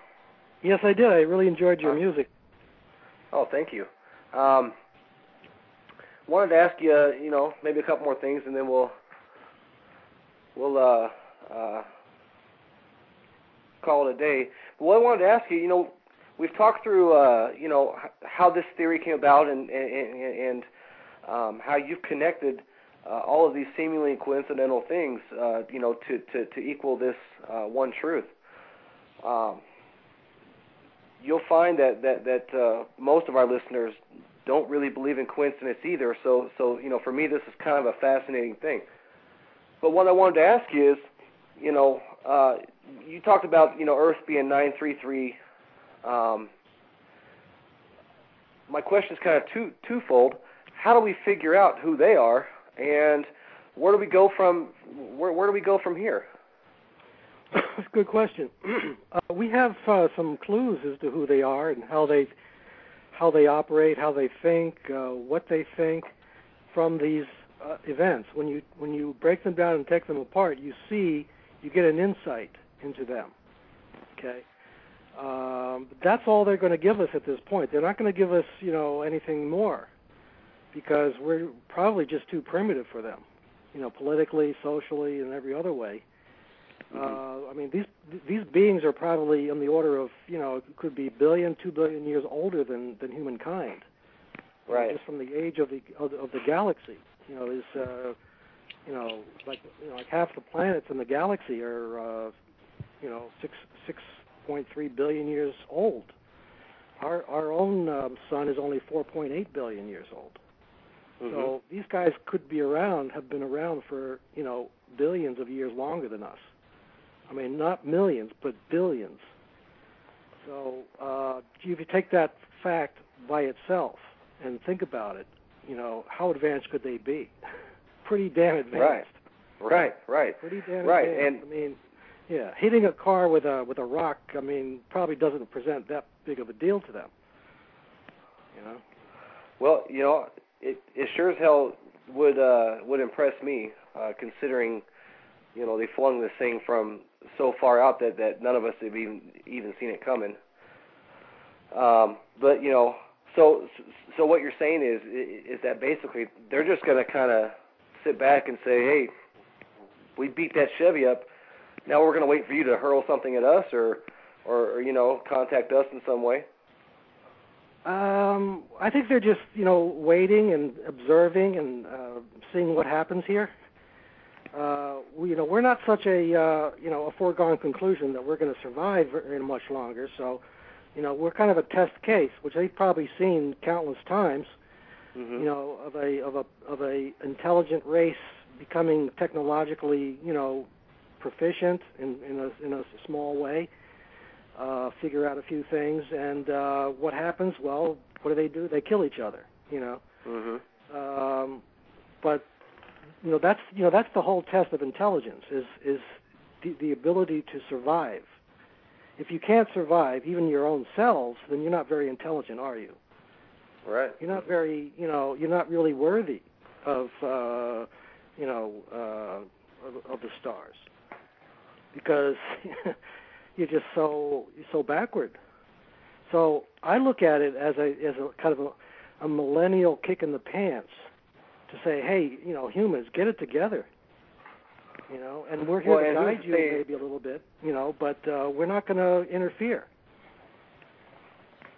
Yes, I did. I really enjoyed your uh, music. Oh, thank you. Um, wanted to ask you, you know, maybe a couple more things, and then we'll we'll uh, uh, call it a day. But what I wanted to ask you, you know, we've talked through, uh, you know, how this theory came about, and and, and um, how you've connected uh, all of these seemingly coincidental things, uh, you know, to, to, to equal this uh, one truth. Um, you'll find that that that uh, most of our listeners don't really believe in coincidence either. So, so you know, for me, this is kind of a fascinating thing. But what I wanted to ask you is, you know, uh, you talked about, you know, Earth being nine three three. Um, my question is kind of two twofold. How do we figure out who they are, and where do we go from? Where, where do we go from here? That's a good question. Uh, we have uh, some clues as to who they are and how they how they operate, how they think, uh, what they think from these uh, events. When you when you break them down and take them apart, you see you get an insight into them. Okay, um, that's all they're going to give us at this point. They're not going to give us, you know, anything more, because we're probably just too primitive for them, you know, politically, socially, and every other way. Uh, I mean, these these beings are probably on the order of, you know, it could be a billion, two billion years older than, than humankind. Right. Just from the age of the of, of the galaxy, you know, is uh, you know like you know, like half the planets in the galaxy are uh, you know six six point three billion years old. Our our own um, sun is only four point eight billion years old. Mm-hmm. So these guys could be around, have been around for, you know, billions of years longer than us. I mean, not millions, but billions. So uh, if you take that fact by itself and think about it, you know, how advanced could they be? Pretty damn advanced. Right, right, right. Pretty damn right. advanced. And I mean, yeah, hitting a car with a with a rock, I mean, probably doesn't present that big of a deal to them, you know? Well, you know, it, it sure as hell would uh, would impress me, uh, considering, you know, they flung this thing from so far out that, that none of us have even, even seen it coming. Um, but, you know, so so what you're saying is is that basically they're just going to kind of sit back and say, hey, we beat that Chevy up. Now we're going to wait for you to hurl something at us or, or, or, you know, contact us in some way. Um, I think they're just, you know, waiting and observing and uh, seeing what happens here. Uh, we, you know, we're not such a, uh, you know, a foregone conclusion that we're going to survive very much longer. So, you know, we're kind of a test case, which they've probably seen countless times. Mm-hmm. You know, of a of a of a intelligent race becoming technologically, you know, proficient in in a, in a small way. Uh, figure out a few things, and uh, what happens? Well, what do they do? They kill each other, you know. Mm-hmm. Um, but you know that's you know that's the whole test of intelligence is is the, the ability to survive. If you can't survive even your own selves, then you're not very intelligent, are you? Right. You're not very you know you're not really worthy of uh, you know uh, of, of the stars because. You're just so you're so backward. So I look at it as a as a kind of a, a millennial kick in the pants to say, hey, you know, humans, get it together. You know, and we're here well, to guide you saying, maybe a little bit, you know, but uh, we're not going to interfere.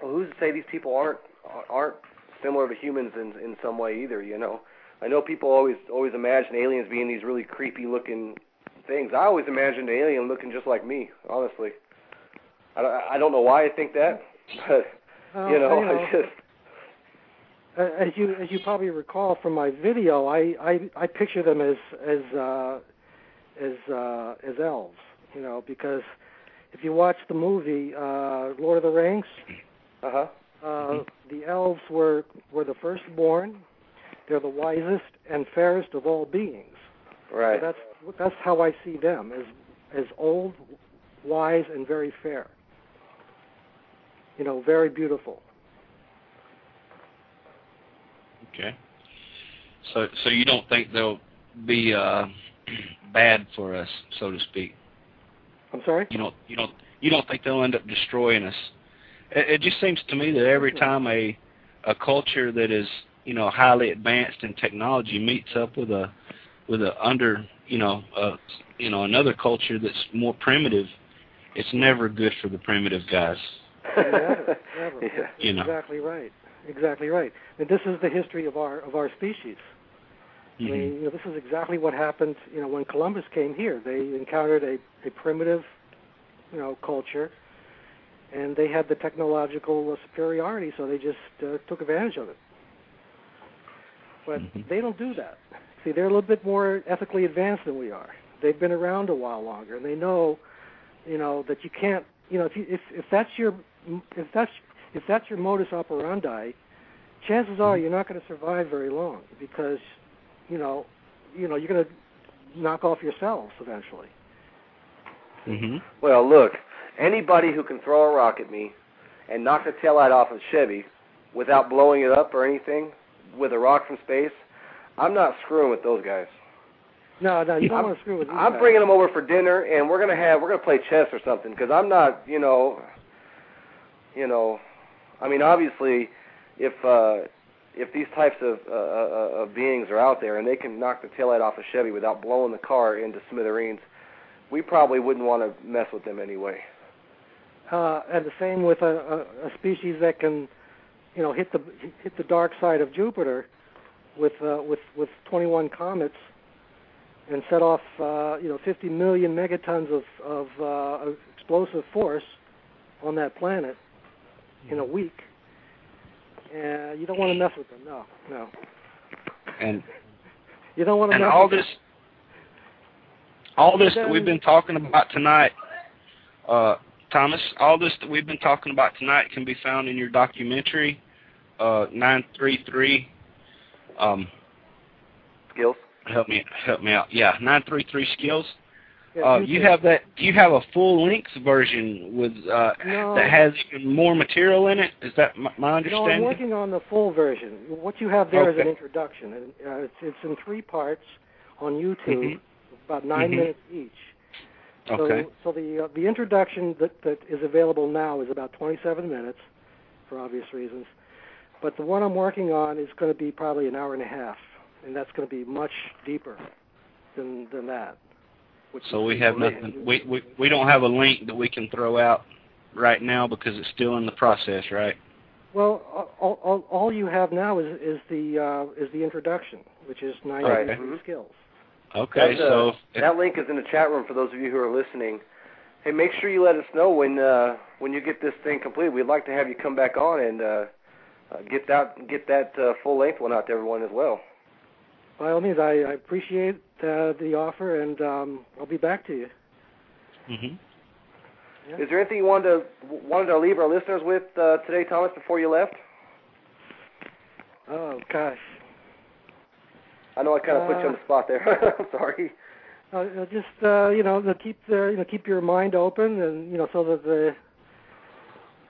Well, who's to say these people aren't aren't similar to humans in in some way either? You know, I know people always always imagine aliens being these really creepy looking. Things I always imagined an alien looking just like me. Honestly, I don't, I don't know why I think that, but uh, you know, you know I just as you as you probably recall from my video, I I, I picture them as as uh, as uh, as elves, you know, because if you watch the movie uh, Lord of the Rings, uh-huh. uh, mm-hmm. the elves were were the firstborn. They're the wisest and fairest of all beings. Right. So that's That's how I see them, as as old, wise, and very fair. You know, very beautiful. Okay. So, so you don't think they'll be uh, bad for us, so to speak? I'm sorry? You don't, you don't, you don't think they'll end up destroying us? It, it just seems to me that every time a a culture that is, you know, highly advanced in technology meets up with a with a under You know, uh, you know, another culture that's more primitive. It's never good for the primitive guys. Never, never. Yeah. You know. Exactly right. Exactly right. And this is the history of our of our species. Mm-hmm. I mean, you know, this is exactly what happened. You know, when Columbus came here, they encountered a, a primitive, you know, culture, and they had the technological uh, superiority, so they just uh, took advantage of it. But mm-hmm. they don't do that. See, they're a little bit more ethically advanced than we are. They've been around a while longer, and they know, you know, that you can't, you know, if you, if, if that's your if that's if that's your modus operandi, chances are you're not going to survive very long because, you know, you know you're going to knock off yourselves eventually. Mm-hmm. Well, look, anybody who can throw a rock at me and knock the taillight off of Chevy without blowing it up or anything with a rock from space. I'm not screwing with those guys. No, no, you don't I'm, want to screw with these I'm guys. I'm bringing them over for dinner, and we're gonna have we're gonna play chess or something. Because I'm not, you know, you know, I mean, obviously, if uh, if these types of, uh, uh, of beings are out there and they can knock the taillight off a Chevy without blowing the car into smithereens, we probably wouldn't want to mess with them anyway. Uh, and the same with a, a, a species that can, you know, hit the hit the dark side of Jupiter. With uh, with with twenty-one comets and set off uh, you know fifty million megatons of of, uh, of explosive force on that planet in a week. Uh, you don't want to mess with them, no, no. And you don't want to. And mess all with this, them. all this that we've been talking about tonight, uh, Thomas. All this that we've been talking about tonight can be found in your documentary, uh, nine three three. Um, skills. Help me, help me out. Yeah, nine three three Skills. Uh, you have that. You have a full length version with uh, no. that has even more material in it. Is that my, my understanding? No, I'm working on the full version. What you have there okay. is an introduction. Uh, it's, it's in three parts on YouTube, mm-hmm. about nine mm-hmm. minutes each. So, okay. So the uh, the introduction that, that is available now is about twenty-seven minutes, for obvious reasons. But the one I'm working on is going to be probably an hour and a half, and that's going to be much deeper than than that. So we have nothing. We, we we don't have a link that we can throw out right now because it's still in the process, right? Well, all, all, all you have now is is the uh, is the introduction, which is nine three three right. skills. Okay, That's, so uh, that link is in the chat room for those of you who are listening. Hey, make sure you let us know when uh, when you get this thing completed. We'd like to have you come back on and uh, get that get that uh, full length one out to everyone as well. By all means, I, I appreciate uh, the offer, and um, I'll be back to you. Mm-hmm. Yeah. Is there anything you wanted to, wanted to leave our listeners with uh, today, Thomas, before you left? Oh, gosh. I know I kind of uh, put you on the spot there. I'm sorry. Uh, just, uh, you know, keep the, you know, keep your mind open, and, you know, so that the,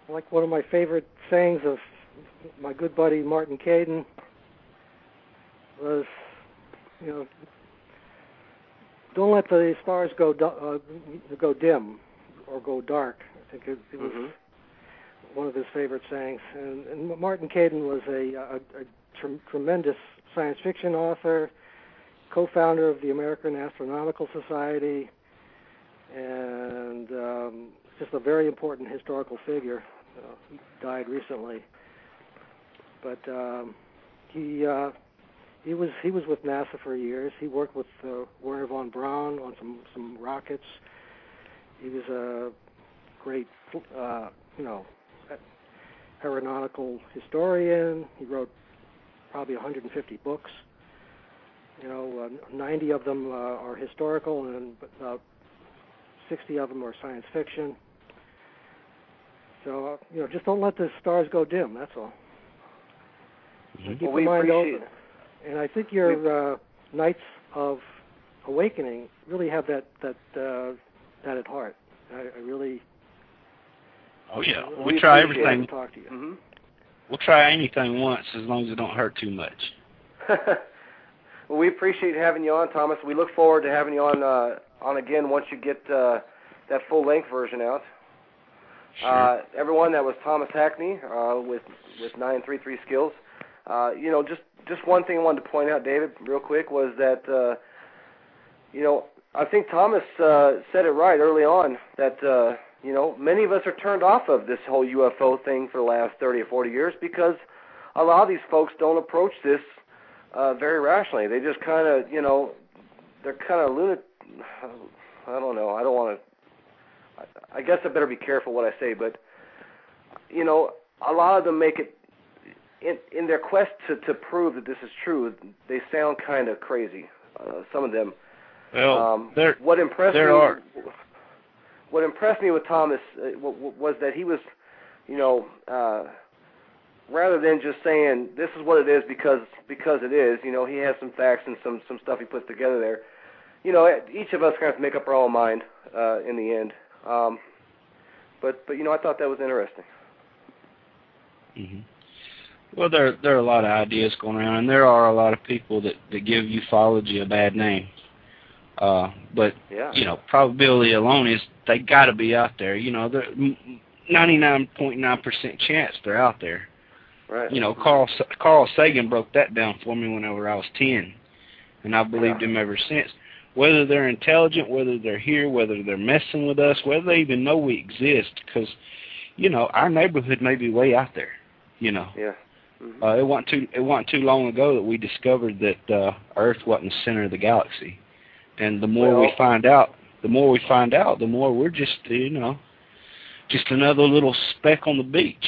like one of my favorite sayings of my good buddy Martin Caidin was, you know, don't let the stars go uh, go dim or go dark. I think it, it was mm-hmm. one of his favorite sayings. And, and Martin Caidin was a, a, a tre- tremendous science fiction author, co-founder of the American Astronomical Society, and um, just a very important historical figure. Uh, he died recently, but um, he. Uh, He was he was with NASA for years. He worked with uh, Wernher von Braun on some, some rockets. He was a great uh, you know aeronautical historian. He wrote probably one hundred fifty books. You know, uh, ninety of them uh, are historical, and about sixty of them are science fiction. So uh, you know, just don't let the stars go dim. That's all. Mm-hmm. Keep well, we mind appreciate open. It. And I think your uh, Knights of Awakening really have that that uh, that at heart. I, I really. Oh yeah, really we try everything. To talk to you. Mm-hmm. We'll try anything once, as long as it don't hurt too much. Well, we appreciate having you on, Thomas. We look forward to having you on uh, on again once you get uh, that full length version out. Sure. Uh, everyone, that was Thomas Hackney uh, with with nine three three Skills. Uh, you know, just. Just one thing I wanted to point out, David, real quick, was that, uh, you know, I think Thomas uh, said it right early on that, uh, you know, many of us are turned off of this whole U F O thing for the last thirty or forty years because a lot of these folks don't approach this uh, very rationally. They just kind of, you know, they're kind of lunatic. I don't know. I don't want to. I guess I better be careful what I say, but, you know, a lot of them make it. In, in their quest to, to prove that this is true, they sound kind of crazy, uh, some of them. Well, um, there, what impressed there me, are. What impressed me with Thomas uh, w- w- was that he was, you know, uh, rather than just saying, this is what it is because because it is, you know, he has some facts and some, some stuff he puts together there. You know, each of us kind of make up our own mind uh, in the end. Um, but, but, you know, I thought that was interesting. Mm-hmm. Well, there there are a lot of ideas going around, and there are a lot of people that, that give ufology a bad name. Uh, but, yeah. you know, probability alone is they got to be out there. You know, ninety-nine point nine percent chance they're out there. Right. You know, Carl Carl Sagan broke that down for me whenever I was ten, and I believed yeah. him ever since. Whether they're intelligent, whether they're here, whether they're messing with us, whether they even know we exist, because, you know, our neighborhood may be way out there, you know. Yeah. Mm-hmm. Uh, it wasn't too it wasn't too long ago that we discovered that uh, Earth wasn't the center of the galaxy, and the more well, we find out, the more we find out, the more we're just you know, just another little speck on the beach.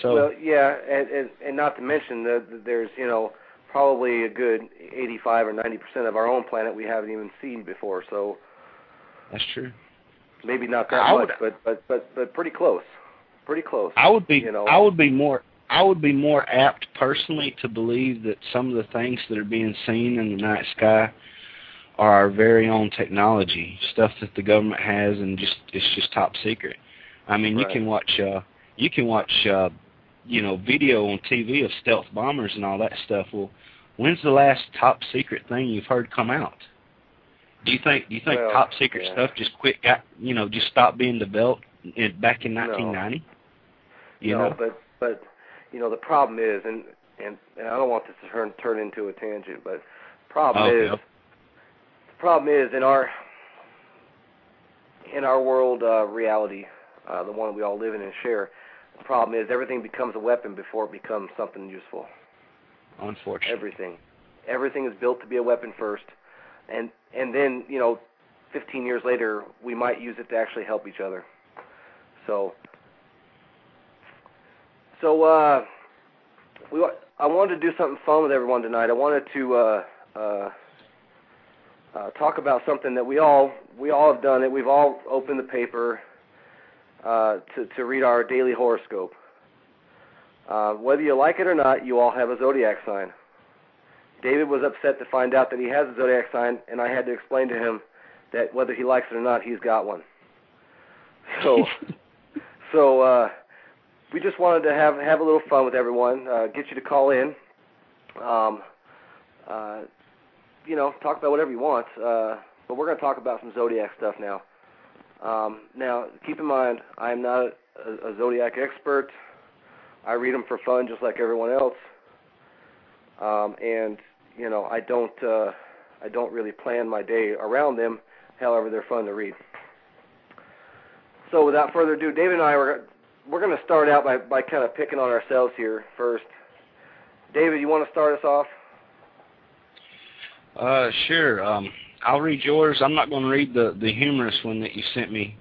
So well, yeah, and and, and not to mention that the, there's you know probably a good eighty-five or ninety percent of our own planet we haven't even seen before. So that's true. Maybe not that I much, would, but, but but but pretty close, pretty close. I would be you know. I would be more. I would be more apt personally to believe that some of the things that are being seen in the night sky are our very own technology, stuff that the government has and just it's just top secret. I mean, right. you can watch uh, you can watch uh, you know video on T V of stealth bombers and all that stuff. Well, when's the last top secret thing you've heard come out? Do you think do you think well, top secret yeah. stuff just quit got you know just stopped being developed in, back in nineteen ninety? You no, know? but but you know the problem is, and and, and I don't want this to turn turn into a tangent, but the problem oh, is. Yeah. The problem is in our in our world uh, reality, uh, the one we all live in and share. The problem is everything becomes a weapon before it becomes something useful. Unfortunately, everything everything is built to be a weapon first, and and then you know, fifteen years later we might use it to actually help each other. So so uh, we I wanted to do something fun with everyone tonight. I wanted to. Uh, uh, Uh, talk about something that we all we all have done it. We've all opened the paper uh, to to read our daily horoscope. Uh, whether you like it or not, you all have a zodiac sign. David was upset to find out that he has a zodiac sign, and I had to explain to him that whether he likes it or not, he's got one. So so uh, we just wanted to have have a little fun with everyone. Uh, get you to call in. Um. Uh. You know, talk about whatever you want, uh, but we're going to talk about some Zodiac stuff now. Um, now, keep in mind, I'm not a, a Zodiac expert. I read them for fun just like everyone else, um, and, you know, I don't uh, I don't really plan my day around them. However, they're fun to read. So without further ado, David and I, are, we're going to start out by, by kind of picking on ourselves here first. David, you want to start us off? Uh, sure. Um, I'll read yours. I'm not going to read the, the humorous one that you sent me.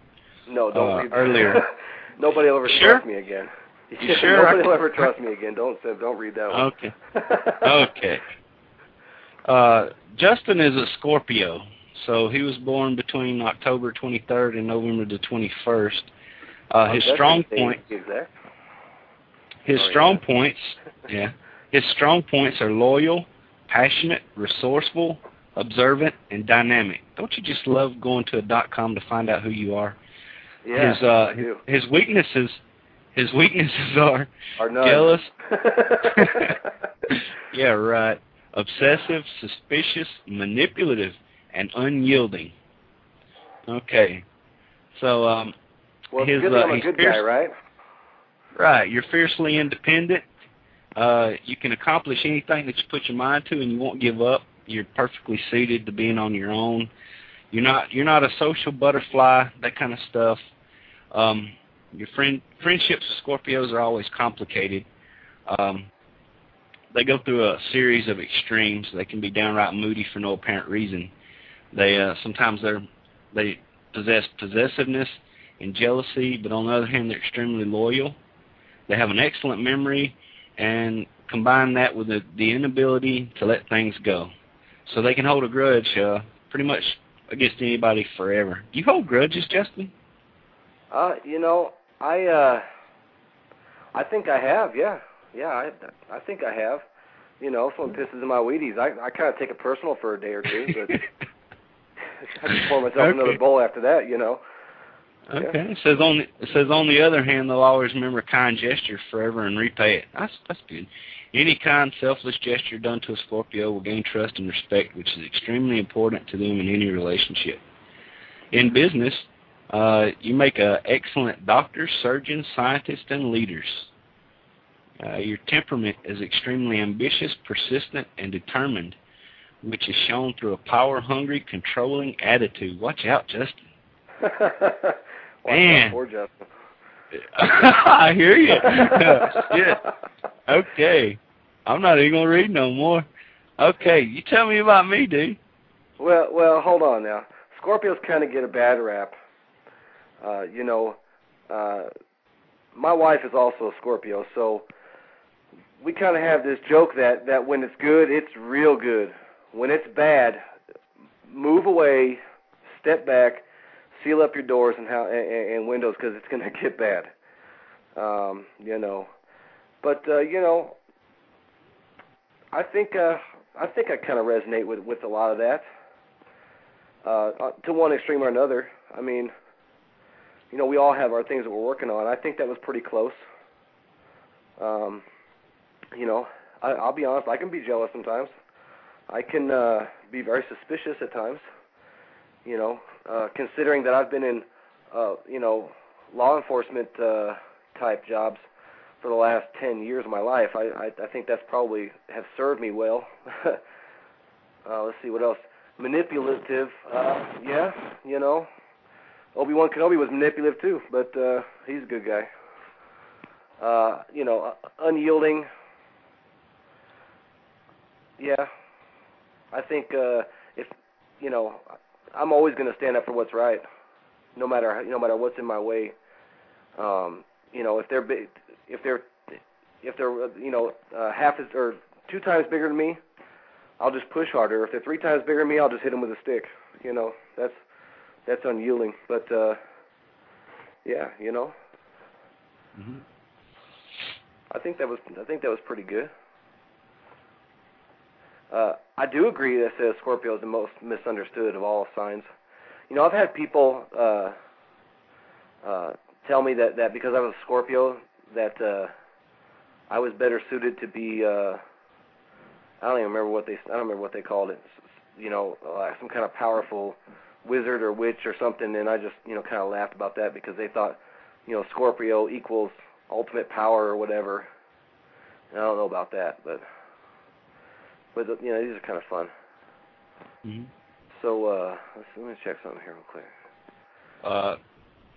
No, don't uh, read that. Earlier. Nobody will ever sure? trust me again. You sure? Nobody will ever trust me again. Don't don't read that one. Okay. okay. Uh, Justin is a Scorpio, so he was born between October twenty-third and November the twenty-first. Uh, his strong point. His oh, strong yeah. points. Yeah. His strong points are loyal, passionate, resourceful, observant, and dynamic. Don't you just love going to a dot com to find out who you are? Yeah, his, uh, I do. his weaknesses, his weaknesses are, are none. Jealous. yeah, right. Obsessive, suspicious, manipulative, and unyielding. Okay, so um, well, his, good uh, I'm a good guy, right? Right. You're fiercely independent. Uh, you can accomplish anything that you put your mind to, and you won't give up. You're perfectly suited to being on your own. You're not you're not a social butterfly, that kind of stuff. Um, your friend friendships with Scorpios are always complicated. Um, they go through a series of extremes. They can be downright moody for no apparent reason. They uh, sometimes they're they possess possessiveness and jealousy, but on the other hand, they're extremely loyal. They have an excellent memory. And combine that with the, the inability to let things go. So they can hold a grudge uh, pretty much against anybody forever. Do you hold grudges, Justin? Uh, you know, I uh, I think I have, yeah. Yeah, I, I think I have. You know, someone pisses in my Wheaties. I, I kind of take it personal for a day or two, but I just pour myself okay. another bowl after that, you know. Okay. Yeah. It says on the, it says on the other hand, they'll always remember a kind gesture forever and repay it. That's that's good. Any kind, selfless gesture done to a Scorpio will gain trust and respect, which is extremely important to them in any relationship. In business, uh, you make uh, excellent doctors, surgeons, scientists, and leaders. Uh, your temperament is extremely ambitious, persistent, and determined, which is shown through a power-hungry, controlling attitude. Watch out, Justin. Man, I hear you. Shit. Okay, I'm not even gonna read no more. Okay, you tell me about me, dude. Well, well, hold on now. Scorpios kind of get a bad rap. Uh, you know, uh, my wife is also a Scorpio, so we kind of have this joke that that when it's good, it's real good. When it's bad, move away, step back. Seal up your doors and how and, and windows because it's going to get bad, um, you know. But uh, you know, I think uh, I think I kind of resonate with with a lot of that. uh, to one extreme or another. I mean, you know, we all have our things that we're working on. I think that was pretty close. Um, you know, I, I'll be honest, I can be jealous sometimes. I can uh, be very suspicious at times, you know, uh, considering that I've been in, uh, you know, law enforcement uh, type jobs for the last ten years of my life. I, I, I think that's probably have served me well. uh, let's see, what else? Manipulative, uh, yeah, you know. Obi-Wan Kenobi was manipulative too, but uh, he's a good guy. Uh, you know, unyielding, yeah. I think uh, if you know, I'm always going to stand up for what's right, no matter no matter what's in my way. Um, you know, if they're if they're if they're you know uh, half as, or two times bigger than me, I'll just push harder. If they're three times bigger than me, I'll just hit them with a stick. You know, that's that's unyielding. But uh, yeah, you know, mm-hmm. I think that was I think that was pretty good. Uh, I do agree that says Scorpio is the most misunderstood of all signs. You know, I've had people uh, uh, tell me that, that because I was a Scorpio, that uh, I was better suited to be. Uh, I don't even remember what they I don't remember what they called it. You know, like some kind of powerful wizard or witch or something. And I just you know kind of laughed about that because they thought you know Scorpio equals ultimate power or whatever. And I don't know about that, but. But, you know, these are kind of fun. Mm-hmm. So, uh, let's, let me check something here real quick. Uh,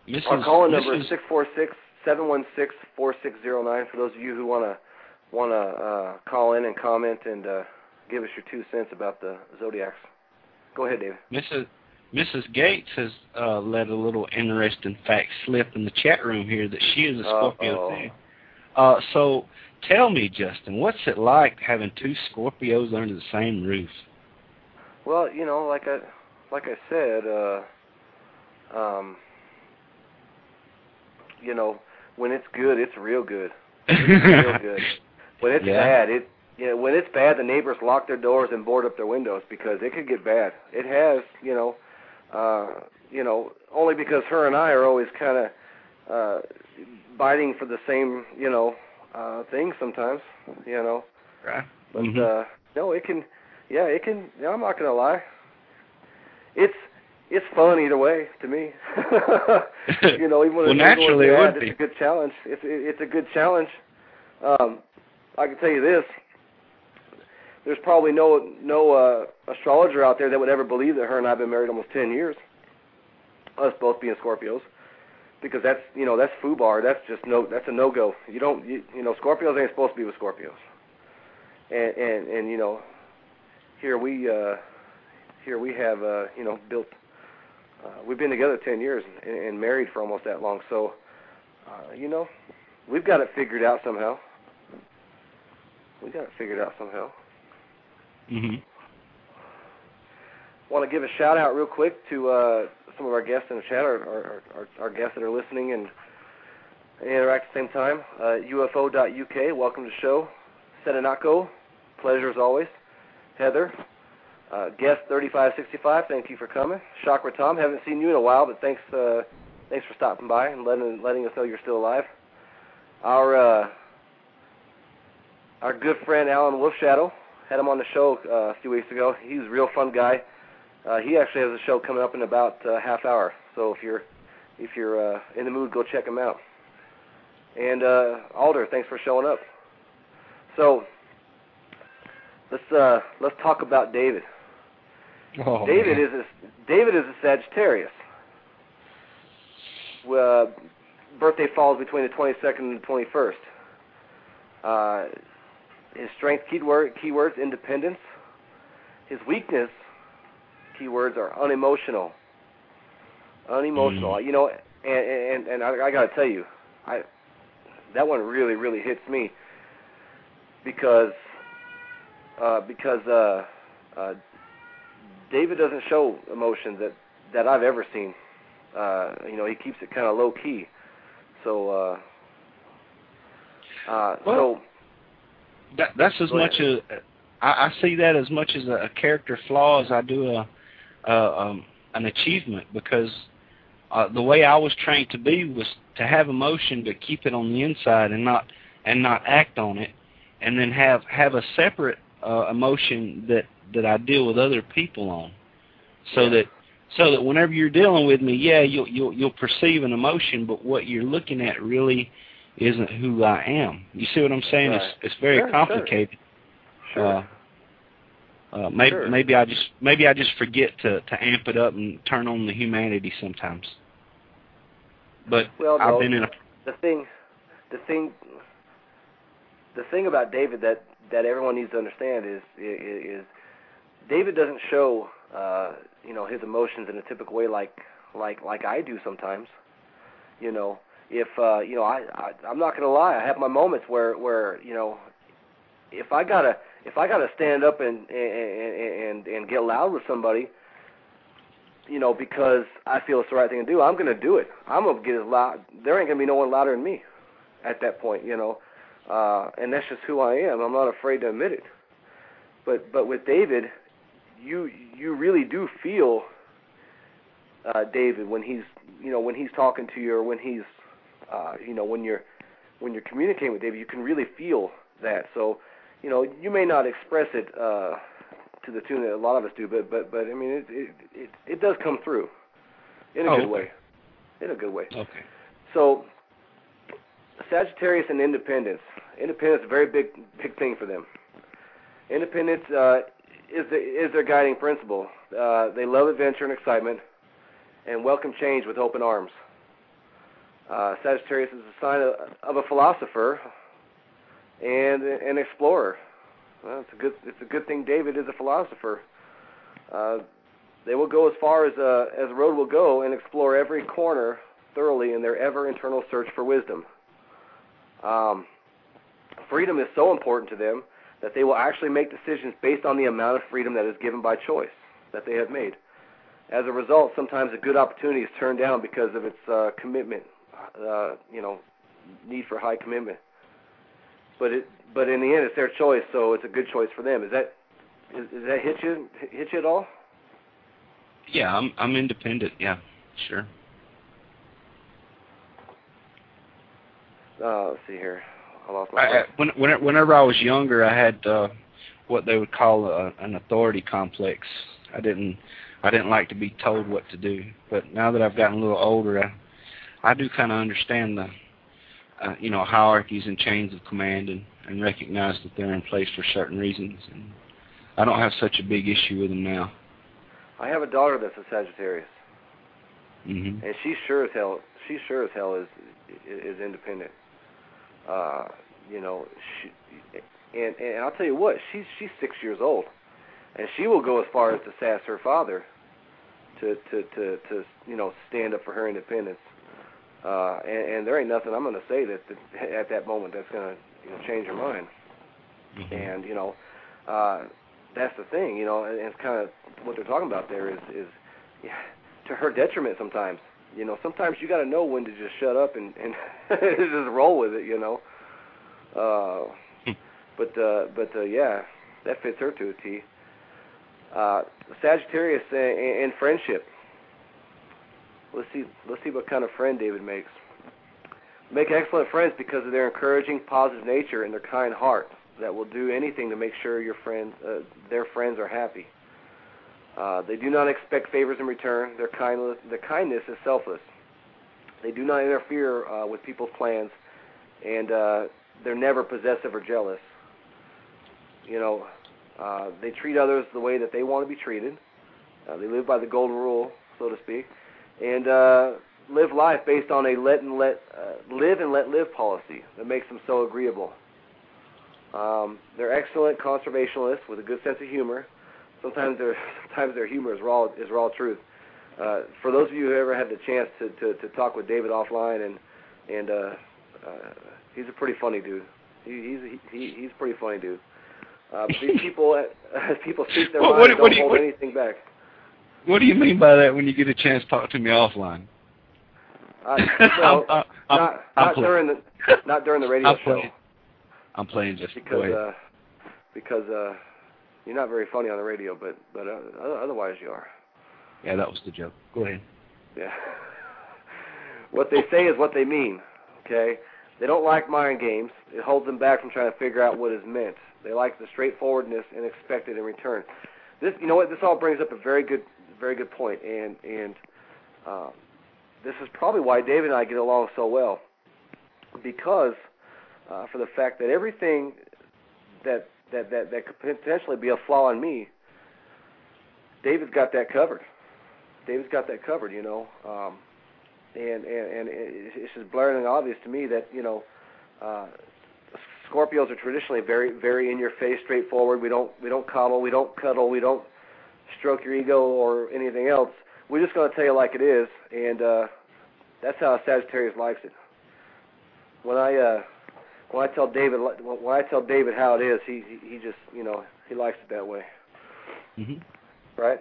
Missus Our call-in number is six four six, seven one six, four six zero nine for those of you who want to want to uh, call in and comment and uh, give us your two cents about the Zodiacs. Go ahead, David. Missus Missus Gates has uh, let a little interesting fact slip in the chat room here that she is a Scorpio thing. Uh, so, tell me, Justin, what's it like having two Scorpios under the same roof? Well, you know, like I, like I said, uh, um, you know, when it's good, it's real good. It's real good. When it's yeah. bad, it, you know, when it's bad, the neighbors lock their doors and board up their windows because it could get bad. It has, you know, uh, you know, only because her and I are always kind of. Uh, biting for the same, you know, uh, thing sometimes, you know. Right. But, mm-hmm. uh, no, it can, yeah, it can, yeah, I'm not going to lie. It's it's fun either way to me. You know, even when well, it's naturally it would bad, be. It's a good challenge. It's, it's a good challenge. Um, I can tell you this. There's probably no, no uh, astrologer out there that would ever believe that her and I have been married almost ten years, us both being Scorpios. Because that's you know that's foobar. That's just no. That's a no go. You don't you, you know Scorpios ain't supposed to be with Scorpios. And and, and you know, here we uh, here we have uh, you know built. Uh, we've been together ten years and, and married for almost that long. So, uh, you know, we've got it figured out somehow. We got it figured out somehow. Mhm. Want to give a shout out real quick to uh, some of our guests in the chat, our our, our, our guests that are listening and, and interact at the same time. Uh, U F O dot U K, welcome to the show. Senanako, pleasure as always. Heather, uh, guest thirty-five sixty-five, thank you for coming. Chakra Tom, haven't seen you in a while, but thanks uh, thanks for stopping by and letting letting us know you're still alive. Our uh, our good friend Alan Wolfshadow, had him on the show uh, a few weeks ago. He's a real fun guy. Uh, he actually has a show coming up in about uh, half hour, so if you're if you're uh, in the mood, go check him out. And uh, Alder, thanks for showing up. So let's uh, let's talk about David. Oh, David man. is a, David is a Sagittarius. Uh, birthday falls between the twenty-second and the twenty-first. Uh, his strength keyword keywords independence. His weakness. Keywords are unemotional. Unemotional. Mm. You know, and and, and I, I got to tell you, I that one really, really hits me because uh, because uh, uh, David doesn't show emotion that, that I've ever seen. Uh, you know, he keeps it kind of low key. So, uh, uh, well, so that, that's as much as I, I see that as much as a, a character flaw as I do a. Uh, um, an achievement, because uh, the way I was trained to be was to have emotion but keep it on the inside and not and not act on it, and then have have a separate uh, emotion that that I deal with other people on, so yeah. that so that whenever you're dealing with me, yeah, you'll you'll you'll perceive an emotion, but what you're looking at really isn't who I am. You see what I'm saying? Right. It's it's very sure, complicated. Sure. Uh, Uh, maybe sure. maybe I just maybe I just forget to, to amp it up and turn on the humanity sometimes. But well, I've no, been in a the thing, the thing, the thing about David that, that everyone needs to understand is is, is David doesn't show uh, you know his emotions in a typical way like like like I do sometimes. You know, if uh, you know I, I I'm not gonna lie, I have my moments where, where you know if I gotta. If I gotta stand up and and, and and get loud with somebody, you know, because I feel it's the right thing to do, I'm gonna do it. I'm gonna get as loud. There ain't gonna be no one louder than me at that point, you know. Uh, and that's just who I am. I'm not afraid to admit it. But but with David, you you really do feel uh, David when he's you know when he's talking to you, or when he's uh, you know when you're when you're communicating with David, you can really feel that. So. You know, you may not express it uh, to the tune that a lot of us do, but but, but I mean, it it, it it does come through in a oh, good way, in a good way. Okay. So, Sagittarius and independence. Independence is a very big big thing for them. Independence uh, is the, is their guiding principle. Uh, they love adventure and excitement, and welcome change with open arms. Uh, Sagittarius is a sign of, of a philosopher. And an explorer. Well, it's a good. It's a good thing David is a philosopher. Uh, they will go as far as uh, as the road will go and explore every corner thoroughly in their ever internal search for wisdom. Um, freedom is so important to them that they will actually make decisions based on the amount of freedom that is given by choice that they have made. As a result, sometimes a good opportunity is turned down because of its uh, commitment. Uh, you know, need for high commitment. But it, but in the end, it's their choice, so it's a good choice for them. Is that, is, is that hit you, hit you at all? Yeah, I'm, I'm independent. Yeah, sure. Uh, let's see here. I lost my. I, I, when, whenever, whenever I was younger, I had uh, what they would call a, an authority complex. I didn't, I didn't like to be told what to do. But now that I've gotten a little older, I, I do kind of understand the. Uh, you know, hierarchies and chains of command, and, and recognize that they're in place for certain reasons. And I don't have such a big issue with them now. I have a daughter that's a Sagittarius, mm-hmm. and she sure as hell, she sure as hell is is independent. Uh, you know, she, and and I'll tell you what, she's she's six years old, and she will go as far as to sass her father, to to to, to you know stand up for her independence. Uh, and, and there ain't nothing I'm going to say that, that at that moment that's going to you know, change her mind. Mm-hmm. And, you know, uh, that's the thing, you know, and it's kind of what they're talking about there is, is yeah, to her detriment sometimes. You know, sometimes you got to know when to just shut up and, and just roll with it, you know. Uh, but, uh, but uh, yeah, that fits her to a T. Uh, Sagittarius and, and friendship. Let's see. Let's see what kind of friend David makes. Make excellent friends because of their encouraging, positive nature and their kind heart that will do anything to make sure your friends, uh, their friends, are happy. Uh, they do not expect favors in return. Their kindness, their kindness is selfless. They do not interfere uh, with people's plans, and uh, they're never possessive or jealous. You know, uh, they treat others the way that they want to be treated. Uh, they live by the golden rule, so to speak. And uh, live life based on a let and let uh, live and let live policy that makes them so agreeable. Um, they're excellent conservationalists with a good sense of humor. Sometimes their sometimes their humor is raw is raw truth. Uh, for those of you who ever had the chance to, to, to talk with David offline, and and uh, uh, he's a pretty funny dude. He, he's he, he's pretty funny dude. Uh, but these people uh, people speak their mind and don't hold anything back. What do you mean by that when you get a chance to talk to me offline? Uh, no, I'm, I'm, not, I'm not, during the, not during the radio I'm show. I'm playing just because uh, because uh, you're not very funny on the radio, but but uh, otherwise you are. Yeah, that was the joke. Go ahead. Yeah. What they say is what they mean, okay? They don't like mind games. It holds them back from trying to figure out what is meant. They like the straightforwardness and expect it in return. This, you know what? This all brings up a very good, very good point, and and uh, this is probably why David and I get along so well, because uh, for the fact that everything that that that that could potentially be a flaw in me, David's got that covered. David's got that covered, you know. Um, And, and and it's just blaringly obvious to me that, you know, uh, Scorpios are traditionally very, very in-your-face, straightforward. We don't we don't coddle, we don't cuddle, we don't stroke your ego or anything else. We're just going to tell you like it is, and uh, that's how Sagittarius likes it. When I uh, when I tell David when I tell David how it is, he he just, you know, he likes it that way. Mm-hmm. Right?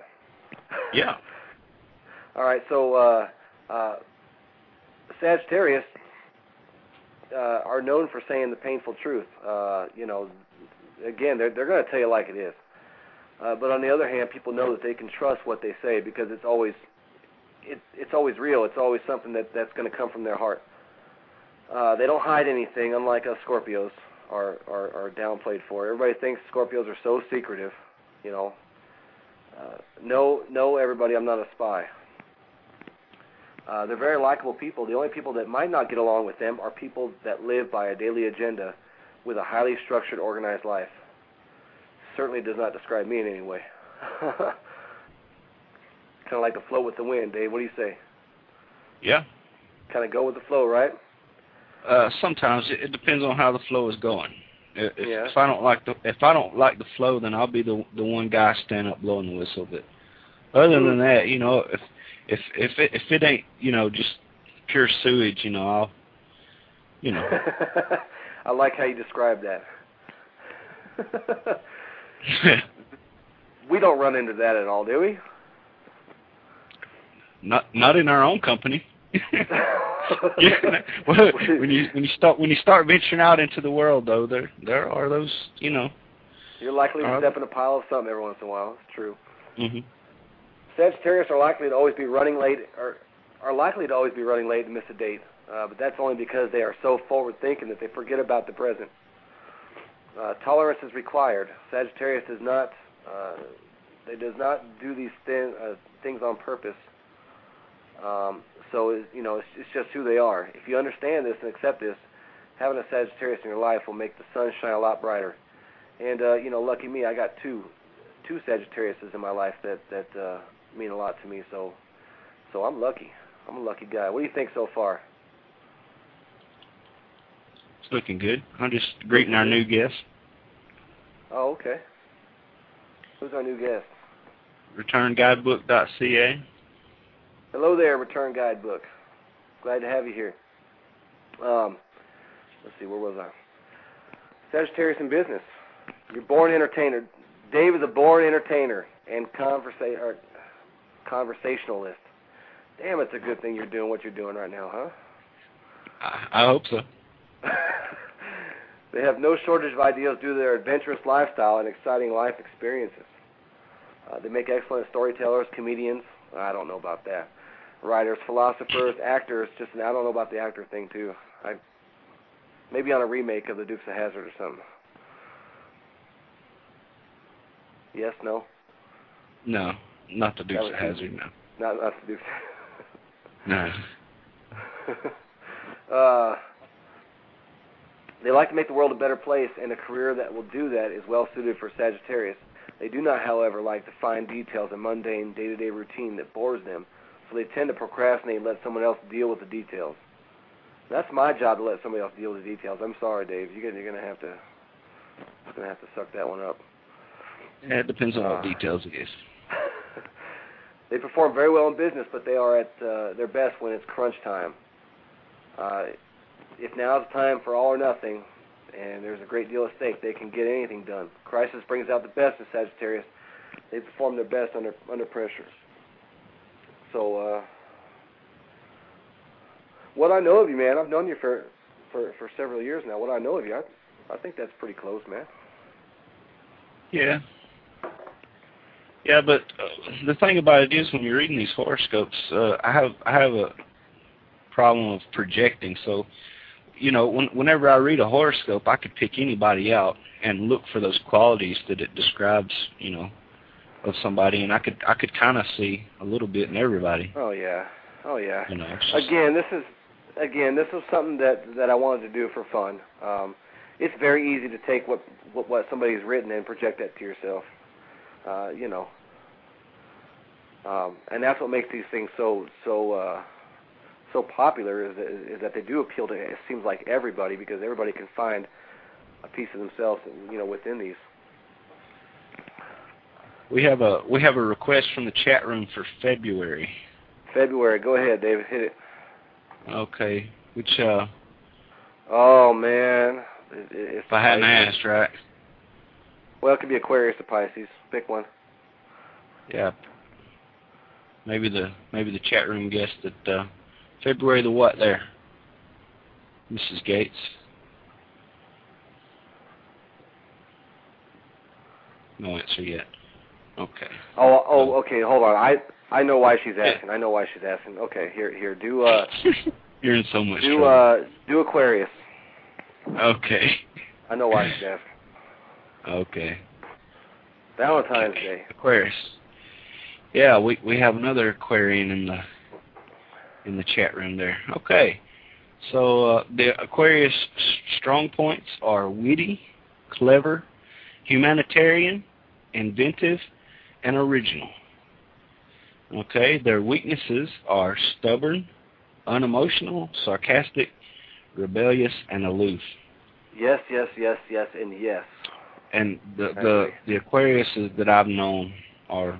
Yeah. All right. So. Uh, uh, Sagittarius uh, are known for saying the painful truth. Uh, you know, again, they're, they're going to tell you like it is. Uh, but on the other hand, people know that they can trust what they say because it's always it, it's always real. It's always something that, that's going to come from their heart. Uh, they don't hide anything, unlike us Scorpios are, are, are downplayed for. Everybody thinks Scorpios are so secretive. You know, uh, no, no, everybody, I'm not a spy. Uh, they're very likable people. The only people that might not get along with them are people that live by a daily agenda with a highly structured, organized life. Certainly does not describe me in any way. Kind of like a flow with the wind, Dave. What do you say? Yeah. Kind of go with the flow, right? Uh, sometimes it depends on how the flow is going. If, yeah. if I don't like the if I don't like the flow, then I'll be the the one guy standing up blowing the whistle. But other than that, you know, if If if it, if it ain't, you know, just pure sewage, you know, I'll, you know. I like how you describe that. We don't run into that at all, do we? Not not in our own company. Yeah. Well, when you when you start when you start venturing out into the world, though, there there are those, you know. You're likely to step in a pile of something every once in a while. It's true. Mm-hmm. Sagittarius are likely to always be running late, or are likely to always be running late and miss a date. Uh, but that's only because they are so forward-thinking that they forget about the present. Uh, tolerance is required. Sagittarius does not, uh, they does not do these thin, uh, things on purpose. Um, so it, you know, it's, it's just who they are. If you understand this and accept this, having a Sagittarius in your life will make the sun shine a lot brighter. And uh, you know, lucky me, I got two, two Sagittariuses in my life that that. Uh, mean a lot to me, so so I'm lucky. I'm a lucky guy. What do you think so far? It's looking good. I'm just greeting our new guest. Oh, okay. Who's our new guest? return guidebook dot c a. Hello there, Return Guidebook. Glad to have you here. Um, let's see, where was I? Sagittarius in business. You're born entertainer. Dave is a born entertainer and conversator. Conversationalist. Damn, it's a good thing you're doing what you're doing right now, huh? I, I hope so. They have no shortage of ideas due to their adventurous lifestyle and exciting life experiences. Uh, they make excellent storytellers, comedians. I don't know about that. Writers, philosophers, actors. Just I don't know about the actor thing too. I maybe on a remake of The Dukes of Hazzard or something. Yes, no. No. Not the Dukes of Hazzard, no. Not, not the Dukes of Hazzard. No. uh, they like to make the world a better place, and a career that will do that is well-suited for Sagittarius. They do not, however, like the fine details and mundane day-to-day routine that bores them, so they tend to procrastinate and let someone else deal with the details. That's my job, to let somebody else deal with the details. I'm sorry, Dave. You're going to have to you're gonna have to suck that one up. Yeah, it depends on uh, what details it is. They perform very well in business, but they are at uh, their best when it's crunch time. Uh, if now is time for all or nothing, and there's a great deal at stake, they can get anything done. Crisis brings out the best in Sagittarius. They perform their best under under pressure. So, uh, what I know of you, man, I've known you for, for, for several years now. What I know of you, I, I think that's pretty close, man. Yeah. Yeah, but uh, the thing about it is, when you're reading these horoscopes, uh, I have I have a problem of projecting. So, you know, when, whenever I read a horoscope, I could pick anybody out and look for those qualities that it describes, you know, of somebody, and I could I could kind of see a little bit in everybody. Oh yeah, oh yeah. You know, just, again, this is again this is something that that I wanted to do for fun. Um, it's very easy to take what what, what somebody's written and project that to yourself. Uh, you know, um, and that's what makes these things so so uh, so popular is that, is that they do appeal to, it seems like, everybody, because everybody can find a piece of themselves, you know, within these. We have a we have a request from the chat room for February. February, go ahead, David, hit it. Okay, which uh. Oh man, it, it, if I hadn't asked, right? Well, it could be Aquarius to Pisces. Pick one. Yeah. Maybe the maybe the chat room guessed that uh, February the what there, Missus Gates. No answer yet. Okay. Oh, oh, okay. Hold on. I I know why she's asking. I know why she's asking. Okay, here, here. Do uh. You're in so much trouble. Do uh, do Aquarius. Okay. I know why she's asking. Okay. Valentine's okay. Day. Aquarius. Yeah, we we have another Aquarian in the in the chat room there. Okay. So uh, the Aquarius strong points are witty, clever, humanitarian, inventive, and original. Okay. Their weaknesses are stubborn, unemotional, sarcastic, rebellious, and aloof. Yes, yes, yes, yes, and yes. And the the, the Aquariuses that I've known are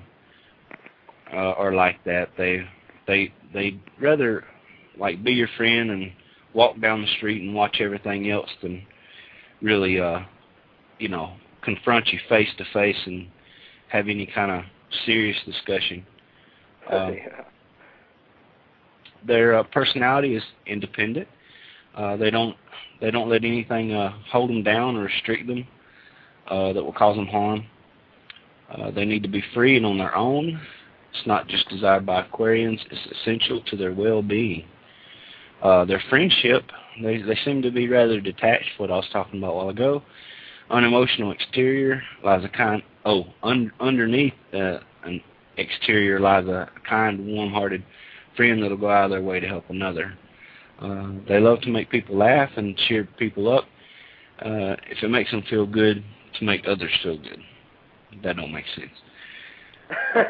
uh, are like that. They they they'd rather like be your friend and walk down the street and watch everything else than really uh, you know, confront you face to face and have any kind of serious discussion. Uh, oh, yeah. Their uh, personality is independent. Uh, they don't they don't let anything uh, hold them down or restrict them. Uh, that will cause them harm. Uh, they need to be free and on their own. It's not just desired by Aquarians. It's essential to their well-being. Uh, their friendship, they, they seem to be rather detached, what I was talking about a while ago. Unemotional exterior lies a kind, oh, un, underneath uh, an exterior lies a kind, warm-hearted friend that will go out of their way to help another. Uh, they love to make people laugh and cheer people up. Uh, if it makes them feel good, to make others feel good. That don't make sense.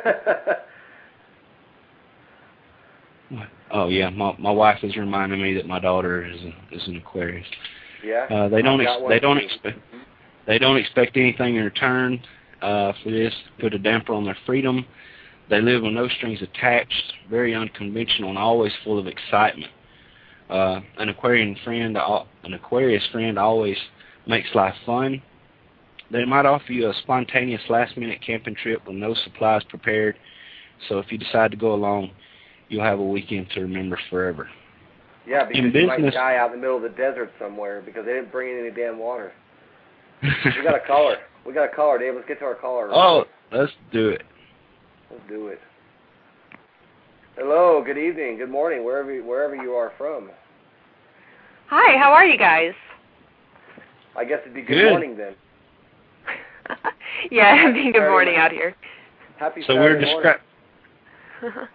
What? Oh yeah, my my wife is reminding me that my daughter is a, is an Aquarius. Yeah. Uh, they don't ex they don't expect they don't expect anything in return uh, for this. Put a damper on their freedom. They live with no strings attached. Very unconventional and always full of excitement. Uh, an Aquarian friend, an Aquarius friend, always makes life fun. They might offer you a spontaneous last-minute camping trip with no supplies prepared, so if you decide to go along, you'll have a weekend to remember forever. Yeah, because in you business, might die out in the middle of the desert somewhere because they didn't bring in any damn water. We got a caller. We got a caller, Dave. Let's get to our caller. Right oh, now. Let's do it. Let's do it. Hello. Good evening. Good morning. Wherever wherever you are from. Hi. How are you guys? I guess it'd be good, good. morning then. Yeah, it'd be good morning out here. Happy so Saturday we're, descri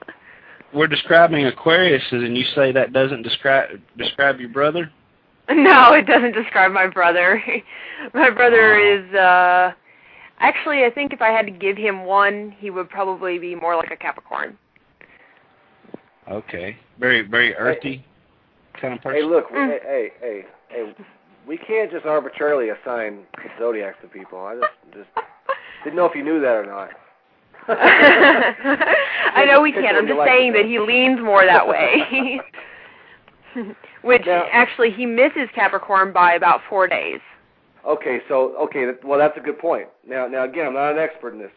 we're describing Aquarius, and you say that doesn't describe describe your brother? No, it doesn't describe my brother. My brother is, uh, actually, I think if I had to give him one, he would probably be more like a Capricorn. Okay. Very, very earthy hey, kind of person. Hey, look, mm. hey, hey, hey, hey. We can't just arbitrarily assign zodiacs to people. I just, just didn't know if you knew that or not. I know we can't. I'm just saying that he leans more that way. Which, now, actually, he misses Capricorn by about four days. Okay, so, okay, well, that's a good point. Now, now again, I'm not an expert in this.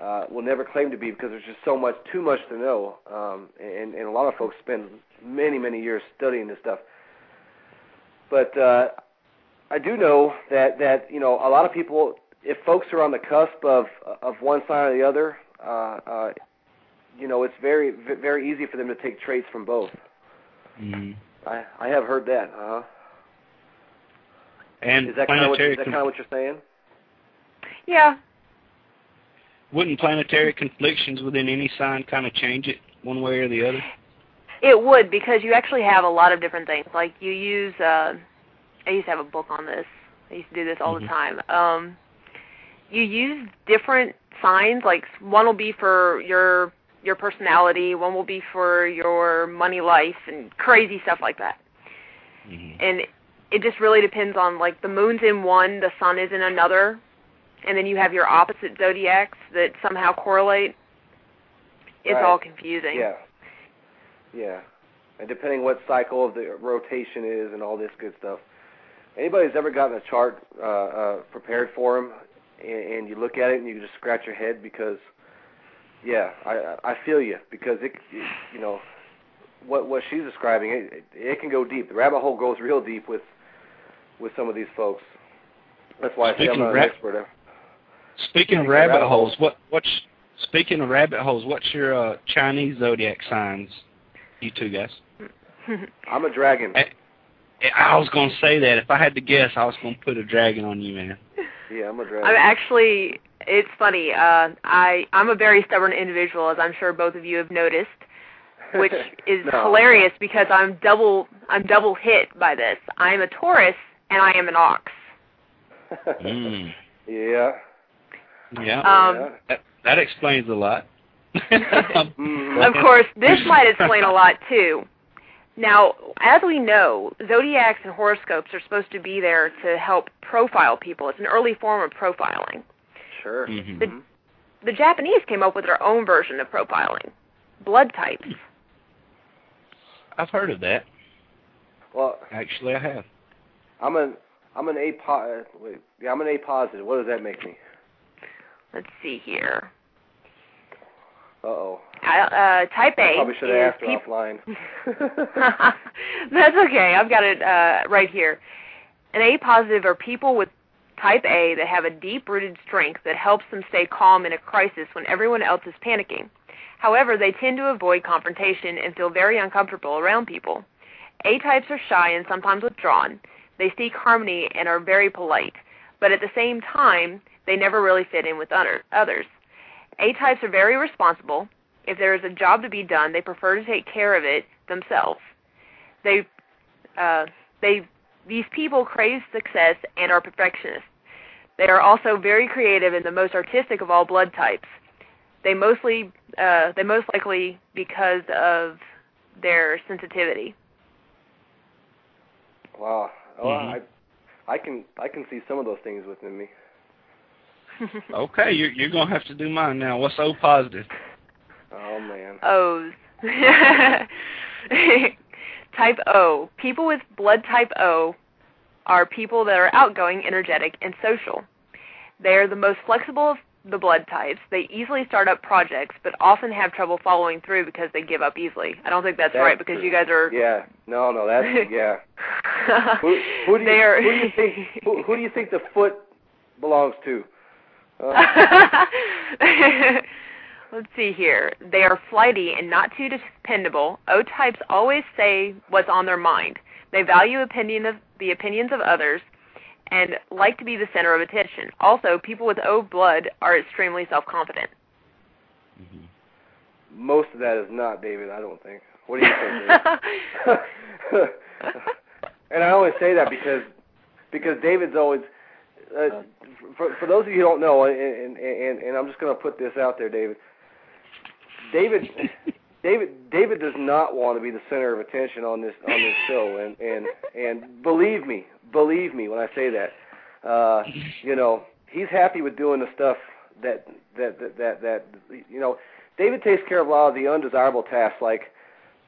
Uh, we'll never claim to be because there's just so much, too much to know. Um, and, and a lot of folks spend many, many years studying this stuff. But uh, I do know that, that, you know, a lot of people, if folks are on the cusp of, of one sign or the other, uh, uh, you know, it's very very easy for them to take traits from both. Mm-hmm. I I have heard that. Uh-huh. And is that kind of what, is that kind of what you're saying? Yeah. Wouldn't planetary conflictions within any sign kind of change it one way or the other? It would, because you actually have a lot of different things. Like you use, uh, I used to have a book on this. I used to do this all mm-hmm. the time. Um, you use different signs. Like one will be for your your personality, one will be for your money life, and crazy stuff like that. Mm-hmm. And it just really depends on, like, the moon's in one, the sun is in another, and then you have your opposite zodiacs that somehow correlate. It's all, all confusing. Yeah. Yeah, and depending what cycle of the rotation is and all this good stuff. Anybody who's ever gotten a chart uh, uh, prepared for them, and, and you look at it and you just scratch your head because, yeah, I I feel you, because it, you know, what what she's describing, it it can go deep. The rabbit hole goes real deep with with some of these folks. That's why I say I'm not an expert. Speaking of rabbit holes, what what's speaking of rabbit holes, what's your uh, Chinese zodiac signs? You two guys. I'm a dragon. I, I was going to say that. If I had to guess, I was going to put a dragon on you, man. Yeah, I'm a dragon. I'm actually, it's funny. Uh, I, I'm a very stubborn individual, as I'm sure both of you have noticed, which is no. hilarious because I'm double I'm double hit by this. I'm a Taurus, and I am an ox. mm. Yeah. Yeah. Um, yeah. That, that explains a lot. Of course, this might explain a lot, too. Now, as we know, zodiacs and horoscopes are supposed to be there to help profile people. It's an early form of profiling. Sure. Mm-hmm. The, the Japanese came up with their own version of profiling, blood types. I've heard of that. Well, actually, I have. I'm an I'm an A po- wait, yeah, I'm an A positive. What does that make me? Let's see here. Uh-oh. Uh, type A. I probably should have asked her peop- offline. That's okay. I've got it uh, right here. An A positive are people with type A that have a deep-rooted strength that helps them stay calm in a crisis when everyone else is panicking. However, they tend to avoid confrontation and feel very uncomfortable around people. A types are shy and sometimes withdrawn. They seek harmony and are very polite, but at the same time, they never really fit in with others. A-types are very responsible. If there is a job to be done, they prefer to take care of it themselves. They, uh, they, these people crave success and are perfectionists. They are also very creative and the most artistic of all blood types. They mostly, uh, they most likely because of their sensitivity. Wow, oh, mm-hmm. I, I can, I can see some of those things within me. Okay, you're, you're going to have to do mine now. What's O positive? Oh, man. O's. Type O. People with blood type O are people that are outgoing, energetic, and social. They are the most flexible of the blood types. They easily start up projects, but often have trouble following through because they give up easily. I don't think that's, that's right, because true. You guys are... Yeah, no, no, that's... Yeah. who, who, do you, are... who, do you think, who, who do you think the foot belongs to? Uh. Let's see here. They are flighty and not too dependable. O-types always say what's on their mind. They value opinion of the opinions of others and like to be the center of attention. Also, people with O blood are extremely self-confident. Mm-hmm. Most of that is not, David, I don't think. What do you think, David? And I always say that because because David's always... Uh, for, for those of you who don't know, and, and, and, and I'm just going to put this out there, David. David, David, David does not want to be the center of attention on this on this show, and and, and believe me, believe me when I say that. Uh, you know, he's happy with doing the stuff that that, that that that you know. David takes care of a lot of the undesirable tasks, like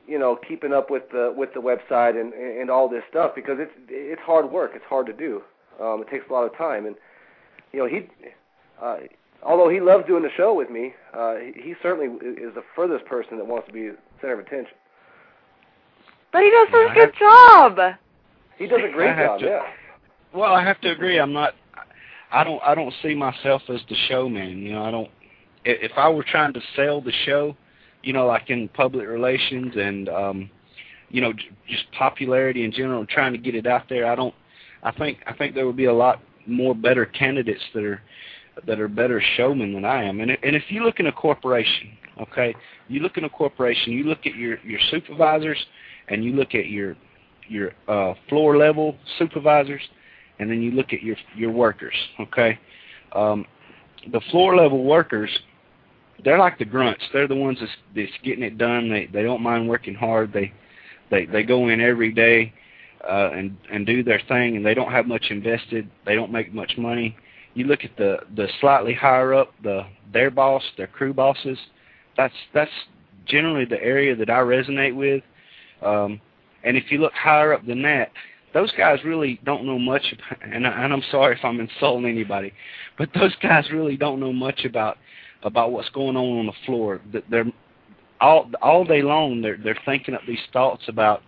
you know, keeping up with the with the website and, and all this stuff, because it's it's hard work. It's hard to do. Um, it takes a lot of time, and you know he. Uh, although he loves doing the show with me, uh, he, he certainly is the furthest person that wants to be the center of attention. But he does such a good job. He does a great job. To, yeah. Well, I have to agree. I'm not. I don't. I don't see myself as the showman. You know, I don't. if I were trying to sell the show, you know, like in public relations and, um, you know, just popularity in general, trying to get it out there, I don't, I think, I think there would be a lot more better candidates that are, that are better showmen than I am. And and if you look in a corporation, okay, you look in a corporation, you look at your, your supervisors, and you look at your, your uh, floor level supervisors, and then you look at your, your workers, okay? Um, the floor level workers, they're like the grunts. They're the ones that's, that's getting it done. They they don't mind working hard. They they they go in every day uh, and and do their thing, and they don't have much invested. They don't make much money. You look at the, the slightly higher up, the their boss, their crew bosses. That's that's generally the area that I resonate with. Um, and if you look higher up than that, those guys really don't know much, and, I, and I'm sorry if I'm insulting anybody, but those guys really don't know much about about what's going on on the floor. They're all all day long they're they're thinking up these thoughts about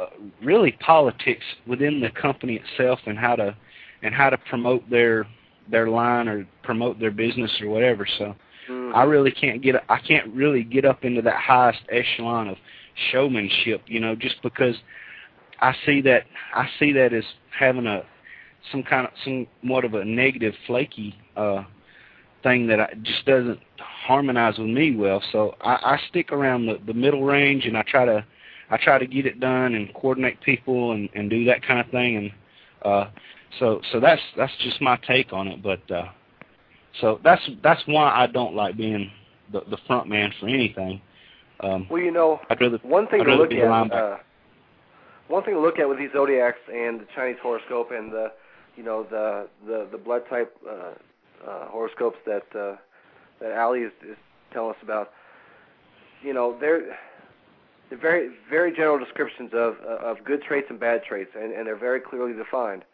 uh, really politics within the company itself and how to and how to promote their their line or promote their business or whatever. So mm-hmm. I really can't get I can't really get up into that highest echelon of showmanship, you know, just because. I see that I see that as having a some kind of somewhat of a negative, flaky uh, thing that I, just doesn't harmonize with me well. So I, I stick around the, the middle range, and I try to I try to get it done and coordinate people and, and do that kind of thing. And uh, so so that's that's just my take on it. But uh, so that's that's why I don't like being the, the front man for anything. Um, well, you know, I'd rather, one thing I'd rather to look be at. A linebacker. Uh, One thing to look at with these zodiacs and the Chinese horoscope and the, you know, the the, the blood type uh, uh, horoscopes that uh, that Allie is, is telling us about, you know, they're they're very very general descriptions of uh, of good traits and bad traits, and, and they're very clearly defined.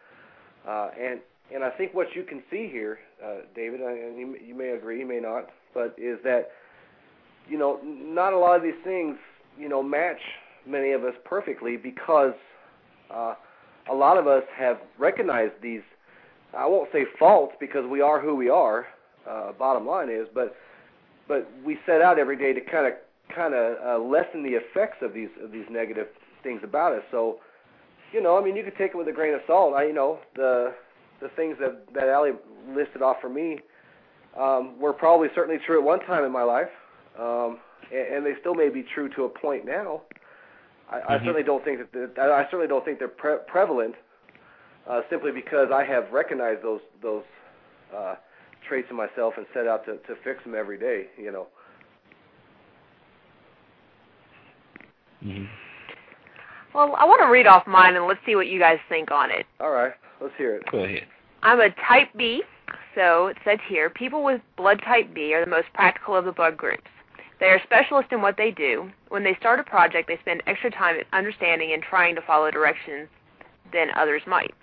Uh, and and I think what you can see here, uh, David, and you, you may agree, you may not, but is that, you know, not a lot of these things, you know, match many of us perfectly, because uh, a lot of us have recognized these, I won't say faults, because we are who we are, uh, bottom line is, but but we set out every day to kind of kind of uh, lessen the effects of these of these negative things about us. So, you know, I mean, you could take it with a grain of salt. I, you know, the the things that, that Allie listed off for me um, were probably certainly true at one time in my life, um, and, and they still may be true to a point now. I, mm-hmm. I certainly don't think that I certainly don't think they're pre- prevalent, uh, simply because I have recognized those those uh, traits in myself and set out to, to fix them every day. You know. Mm-hmm. Well, I want to read off mine and let's see what you guys think on it. All right, let's hear it. Go ahead. I'm a Type B, so it says here people with blood Type B are the most practical of the blood groups. They are specialists in what they do. When they start a project, they spend extra time understanding and trying to follow directions than others might.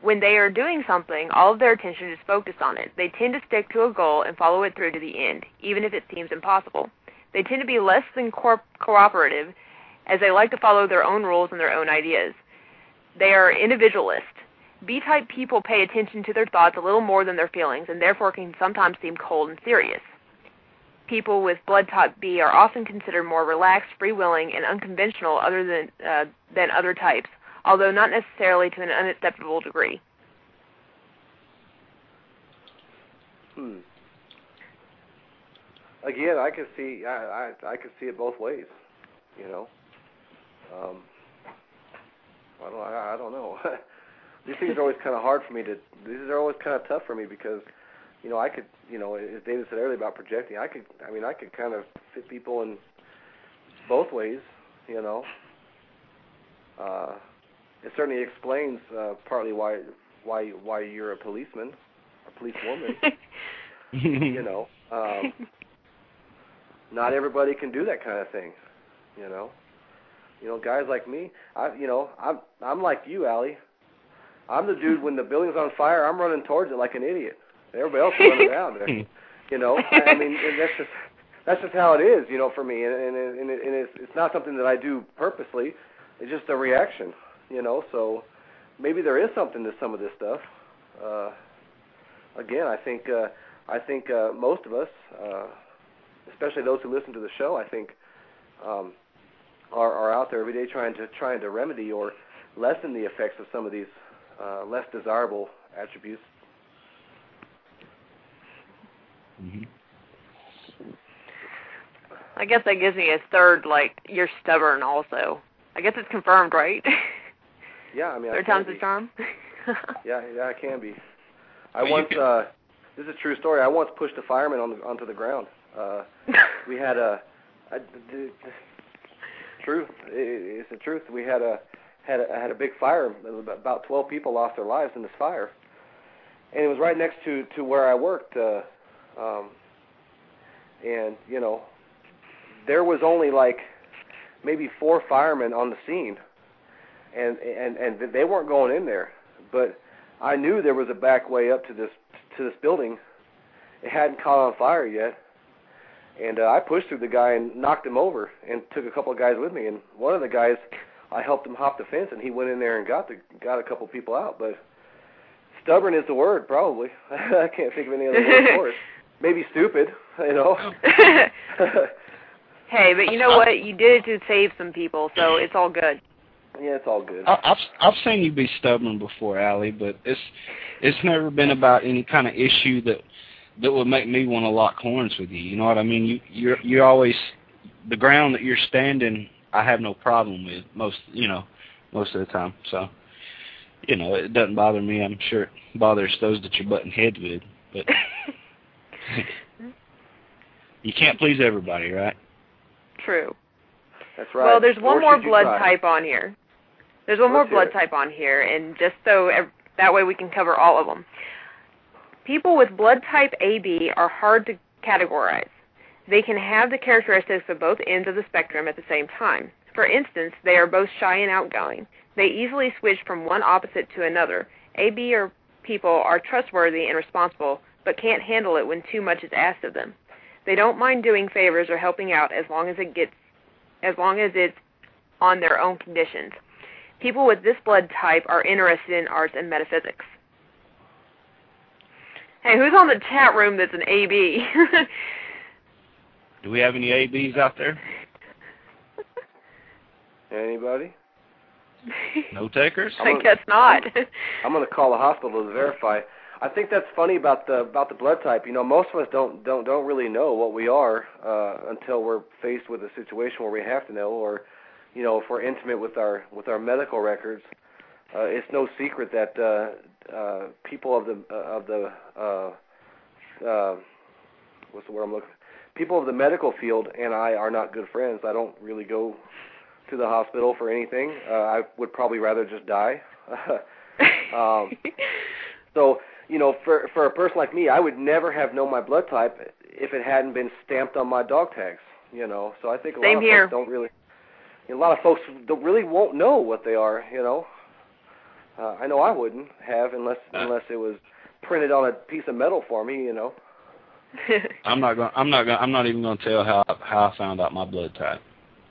When they are doing something, all of their attention is focused on it. They tend to stick to a goal and follow it through to the end, even if it seems impossible. They tend to be less than co- cooperative, as they like to follow their own rules and their own ideas. They are individualists. B-type people pay attention to their thoughts a little more than their feelings, and therefore can sometimes seem cold and serious. People with blood type B are often considered more relaxed, free-willing, and unconventional other than uh, than other types, although not necessarily to an unacceptable degree. Hmm. Again, I could see I, I I could see it both ways, you know. Um, I don't I, I don't know. These things are always kind of hard for me to. These are always kind of tough for me because. You know, I could, you know, as David said earlier about projecting, I could, I mean, I could kind of fit people in both ways, you know. Uh, it certainly explains uh, partly why why why you're a policeman, a policewoman, you know. Um, not everybody can do that kind of thing, you know. You know, guys like me, I, you know, I'm, I'm like you, Allie. I'm the dude when the building's on fire, I'm running towards it like an idiot. Everybody else is running around there, you know. I, I mean, that's just that's just how it is, you know, for me. And and, and, it, and it's, it's not something that I do purposely. It's just a reaction, you know. So maybe there is something to some of this stuff. Uh, again, I think uh, I think uh, most of us, uh, especially those who listen to the show, I think um, are, are out there every day trying to trying to remedy or lessen the effects of some of these uh, less desirable attributes. Mm-hmm. I guess that gives me a third, like, you're stubborn also. I guess it's confirmed, right? Yeah, I mean, third I time's the charm. yeah, yeah, it can be. I well, once, uh, this is a true story. I once pushed a fireman on the, onto the ground. Uh, we had a, a, a truth. It, it's the truth. We had a had a, had a big fire. About twelve people lost their lives in this fire, and it was right next to, to where I worked. Uh, um, and you know. There was only like maybe four firemen on the scene, and, and and they weren't going in there. But I knew there was a back way up to this to this building. It hadn't caught on fire yet, and uh, I pushed through the guy and knocked him over, and took a couple of guys with me. And one of the guys, I helped him hop the fence, and he went in there and got the got a couple people out. But stubborn is the word, probably. I can't think of any other word for it. Maybe stupid, you know. Hey, but you know uh, what? You did it to save some people, so it's all good. Yeah, it's all good. I, I've I've seen you be stubborn before, Allie, but it's it's never been about any kind of issue that that would make me want to lock horns with you. You know what I mean? You you're you always the ground that you're standing. I have no problem with most you know most of the time. So you know it doesn't bother me. I'm sure it bothers those that you're butting heads with, but you can't please everybody, right? True. That's right. Well, there's one or more blood try? type on here. There's one Let's more blood type on here, and just so ev- that way we can cover all of them. People with blood type A B are hard to categorize. They can have the characteristics of both ends of the spectrum at the same time. For instance, they are both shy and outgoing. They easily switch from one opposite to another. A B or people are trustworthy and responsible, but can't handle it when too much is asked of them. They don't mind doing favors or helping out as long as it gets, as long as it's on their own conditions. People with this blood type are interested in arts and metaphysics. Hey, who's on the chat room that's an A B? Do we have any A Bs out there? Anybody? No takers? I gonna, guess not. I'm, I'm going to call the hospital to verify. I think that's funny about the about the blood type. You know, most of us don't don't don't really know what we are uh, until we're faced with a situation where we have to know, or, you know, if we're intimate with our with our medical records, uh, it's no secret that uh, uh, people of the uh, of the uh, uh, what's the word I'm looking for? People of the medical field and I are not good friends. I don't really go to the hospital for anything. Uh, I would probably rather just die. um, so. You know, for for a person like me, I would never have known my blood type if it hadn't been stamped on my dog tags. You know, so I think a Same lot of here. folks don't really, a lot of folks don't really won't know what they are. You know, uh, I know I wouldn't have unless unless it was printed on a piece of metal for me. You know, I'm not going. I'm not going. I'm not even going to tell how how I found out my blood type.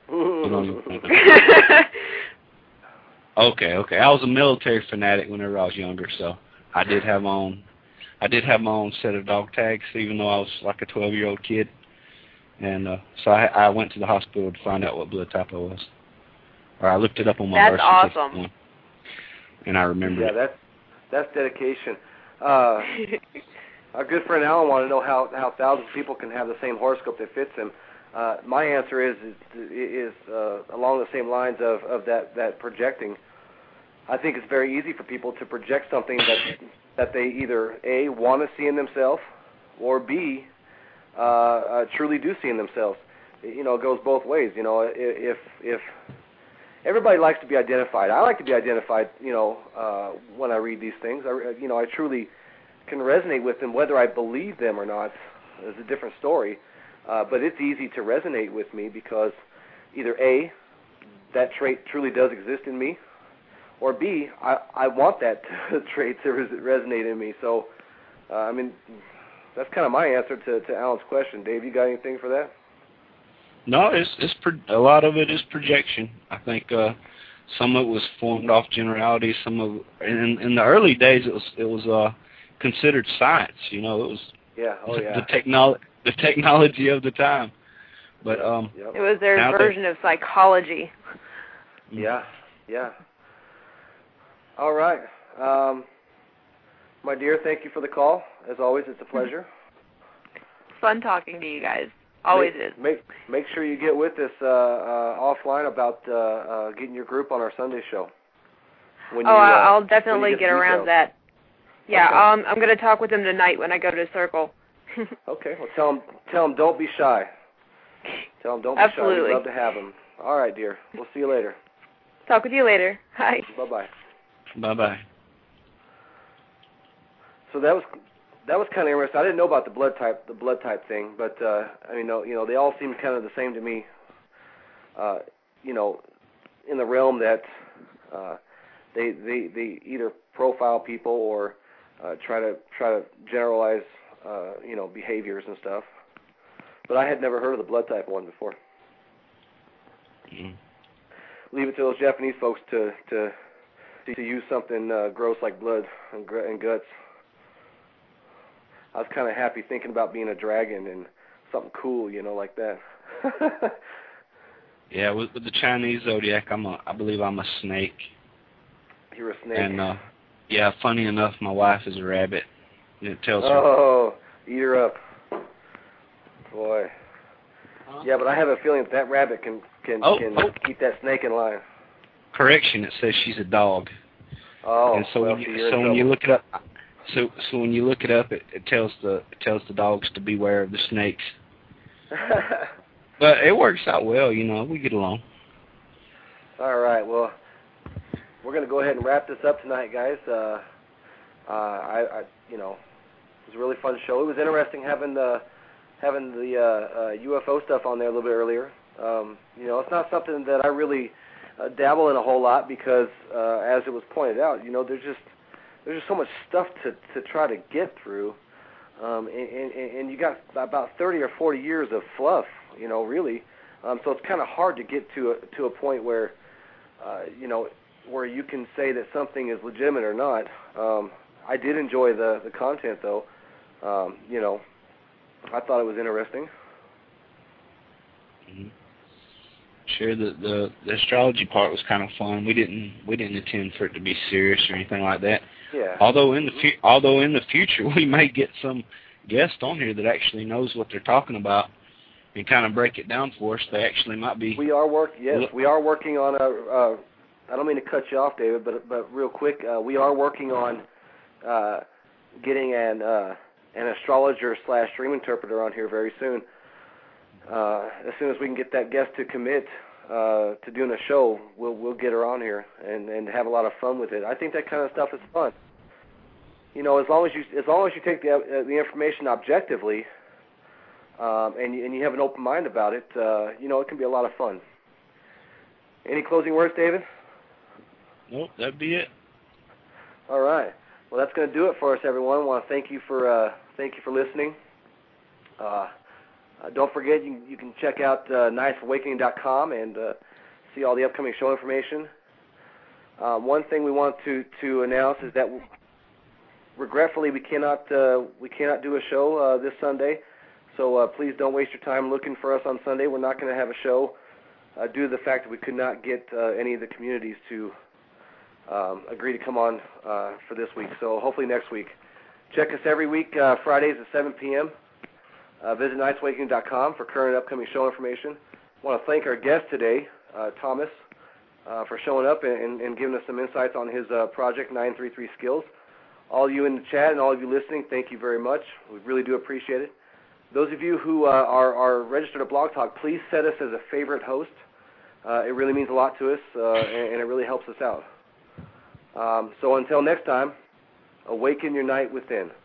okay, okay. I was a military fanatic whenever I was younger, so. I did have my own, I did have my own set of dog tags, even though I was like a twelve-year-old kid, and uh, so I, I went to the hospital to find out what blood type I was, or I looked it up on my birth certificate. That's awesome. And I remember. Yeah, that's that's dedication. Uh, our good friend Alan wanted to know how, how thousands of people can have the same horoscope that fits them. Uh, my answer is is uh, along the same lines of of that that projecting. I think it's very easy for people to project something that that they either, A, want to see in themselves, or, B, uh, uh, truly do see in themselves. You know, it goes both ways. You know, if if everybody likes to be identified. I like to be identified, you know, uh, when I read these things. I, you know, I truly can resonate with them. Whether I believe them or not is a different story. Uh, but it's easy to resonate with me because either, A, that trait truly does exist in me, or B, I, I want that trait to res- resonate in me. So, uh, I mean, that's kind of my answer to, to Alan's question. Dave, you got anything for that? No, it's it's pro- a lot of it is projection. I think uh, some of it was formed off generalities. Some of in in the early days it was it was uh, considered science. You know, it was Yeah. Oh yeah. The technology, the technology of the time. But um. Yep. It was their version they... of psychology. Yeah. Yeah. All right. Um, my dear, thank you for the call. As always, it's a pleasure. Fun talking to you guys. Always make, is. Make make sure you get with us uh, uh, offline about uh, uh, getting your group on our Sunday show. When oh, you, uh, I'll definitely get, get around that. Yeah, okay. um, I'm going to talk with them tonight when I go to the circle. Okay. Well, tell them, tell them don't be shy. Tell them don't be Absolutely. shy. We'd love to have them. All right, dear. We'll see you later. Talk with you later. Hi. Bye-bye. Bye-bye. So that was that was kind of interesting. I didn't know about the blood type, the blood type thing, but uh, I mean, you know, they all seemed kind of the same to me. Uh, you know, in the realm that uh, they they they either profile people or uh, try to try to generalize, uh, you know, behaviors and stuff. But I had never heard of the blood type one before. Mm-hmm. Leave it to those Japanese folks to to. to use something uh, gross like blood and, gr and guts. I was kind of happy thinking about being a dragon and something cool, you know, like that. Yeah, with, with the Chinese zodiac, I'm a, I believe I'm a snake. You're a snake. And uh, yeah, funny enough, my wife is a rabbit. And it tells her. Oh, eat her up, boy. Huh? Yeah, but I have a feeling that, that rabbit can can, oh, can oh. keep that snake in line. Correction, it says she's a dog. Oh, and so well, when you, so when you look it up, so so when you look it up, it, it tells the it tells the dogs to beware of the snakes. But it works out well, you know. We get along. All right, well, we're gonna go ahead and wrap this up tonight, guys. Uh, uh, I, I, you know, it was a really fun show. It was interesting having the having the uh, uh, U F O stuff on there a little bit earlier. Um, you know, it's not something that I really Uh, dabble in a whole lot because, uh, as it was pointed out, you know, there's just there's just so much stuff to to try to get through, um, and, and and you got about thirty or forty years of fluff, you know, really. Um, so it's kind of hard to get to a, to a point where, uh, you know, where you can say that something is legitimate or not. Um, I did enjoy the the content though, um, you know, I thought it was interesting. Mm-hmm. Sure, the, the the astrology part was kind of fun. We didn't we didn't intend for it to be serious or anything like that. Yeah. Although in the fu although in the future we may get some guest on here that actually knows what they're talking about and kind of break it down for us. They actually might be. We are work. Yes, we are working on a. Uh, I don't mean to cut you off, David, but but real quick, uh, we are working on uh, getting an uh, an astrologer slash dream interpreter on here very soon. Uh, as soon as we can get that guest to commit uh, to doing a show, we'll we'll get her on here and and have a lot of fun with it. I think that kind of stuff is fun. You know, as long as you as long as you take the uh, the information objectively, um, and you, and you have an open mind about it, uh, you know, it can be a lot of fun. Any closing words, David? Nope, that'd be it. All right. Well, that's going to do it for us, everyone. I want to thank you for uh, thank you for listening. Uh, Uh, don't forget, you, you can check out uh, knights of awakening dot com and uh, see all the upcoming show information. Uh, one thing we want to, to announce is that, regretfully, we cannot uh, we cannot do a show uh, this Sunday. So uh, please don't waste your time looking for us on Sunday. We're not going to have a show uh, due to the fact that we could not get uh, any of the communities to um, agree to come on uh, for this week. So hopefully next week. Check us every week, uh, Fridays at seven P M Uh, visit knights awakening dot com for current and upcoming show information. I want to thank our guest today, uh, Thomas, uh, for showing up and, and giving us some insights on his uh, project, nine three three Skills. All of you in the chat and all of you listening, thank you very much. We really do appreciate it. Those of you who uh, are, are registered at Blog Talk, please set us as a favorite host. Uh, it really means a lot to us, uh, and, and it really helps us out. Um, so until next time, awaken your knight within.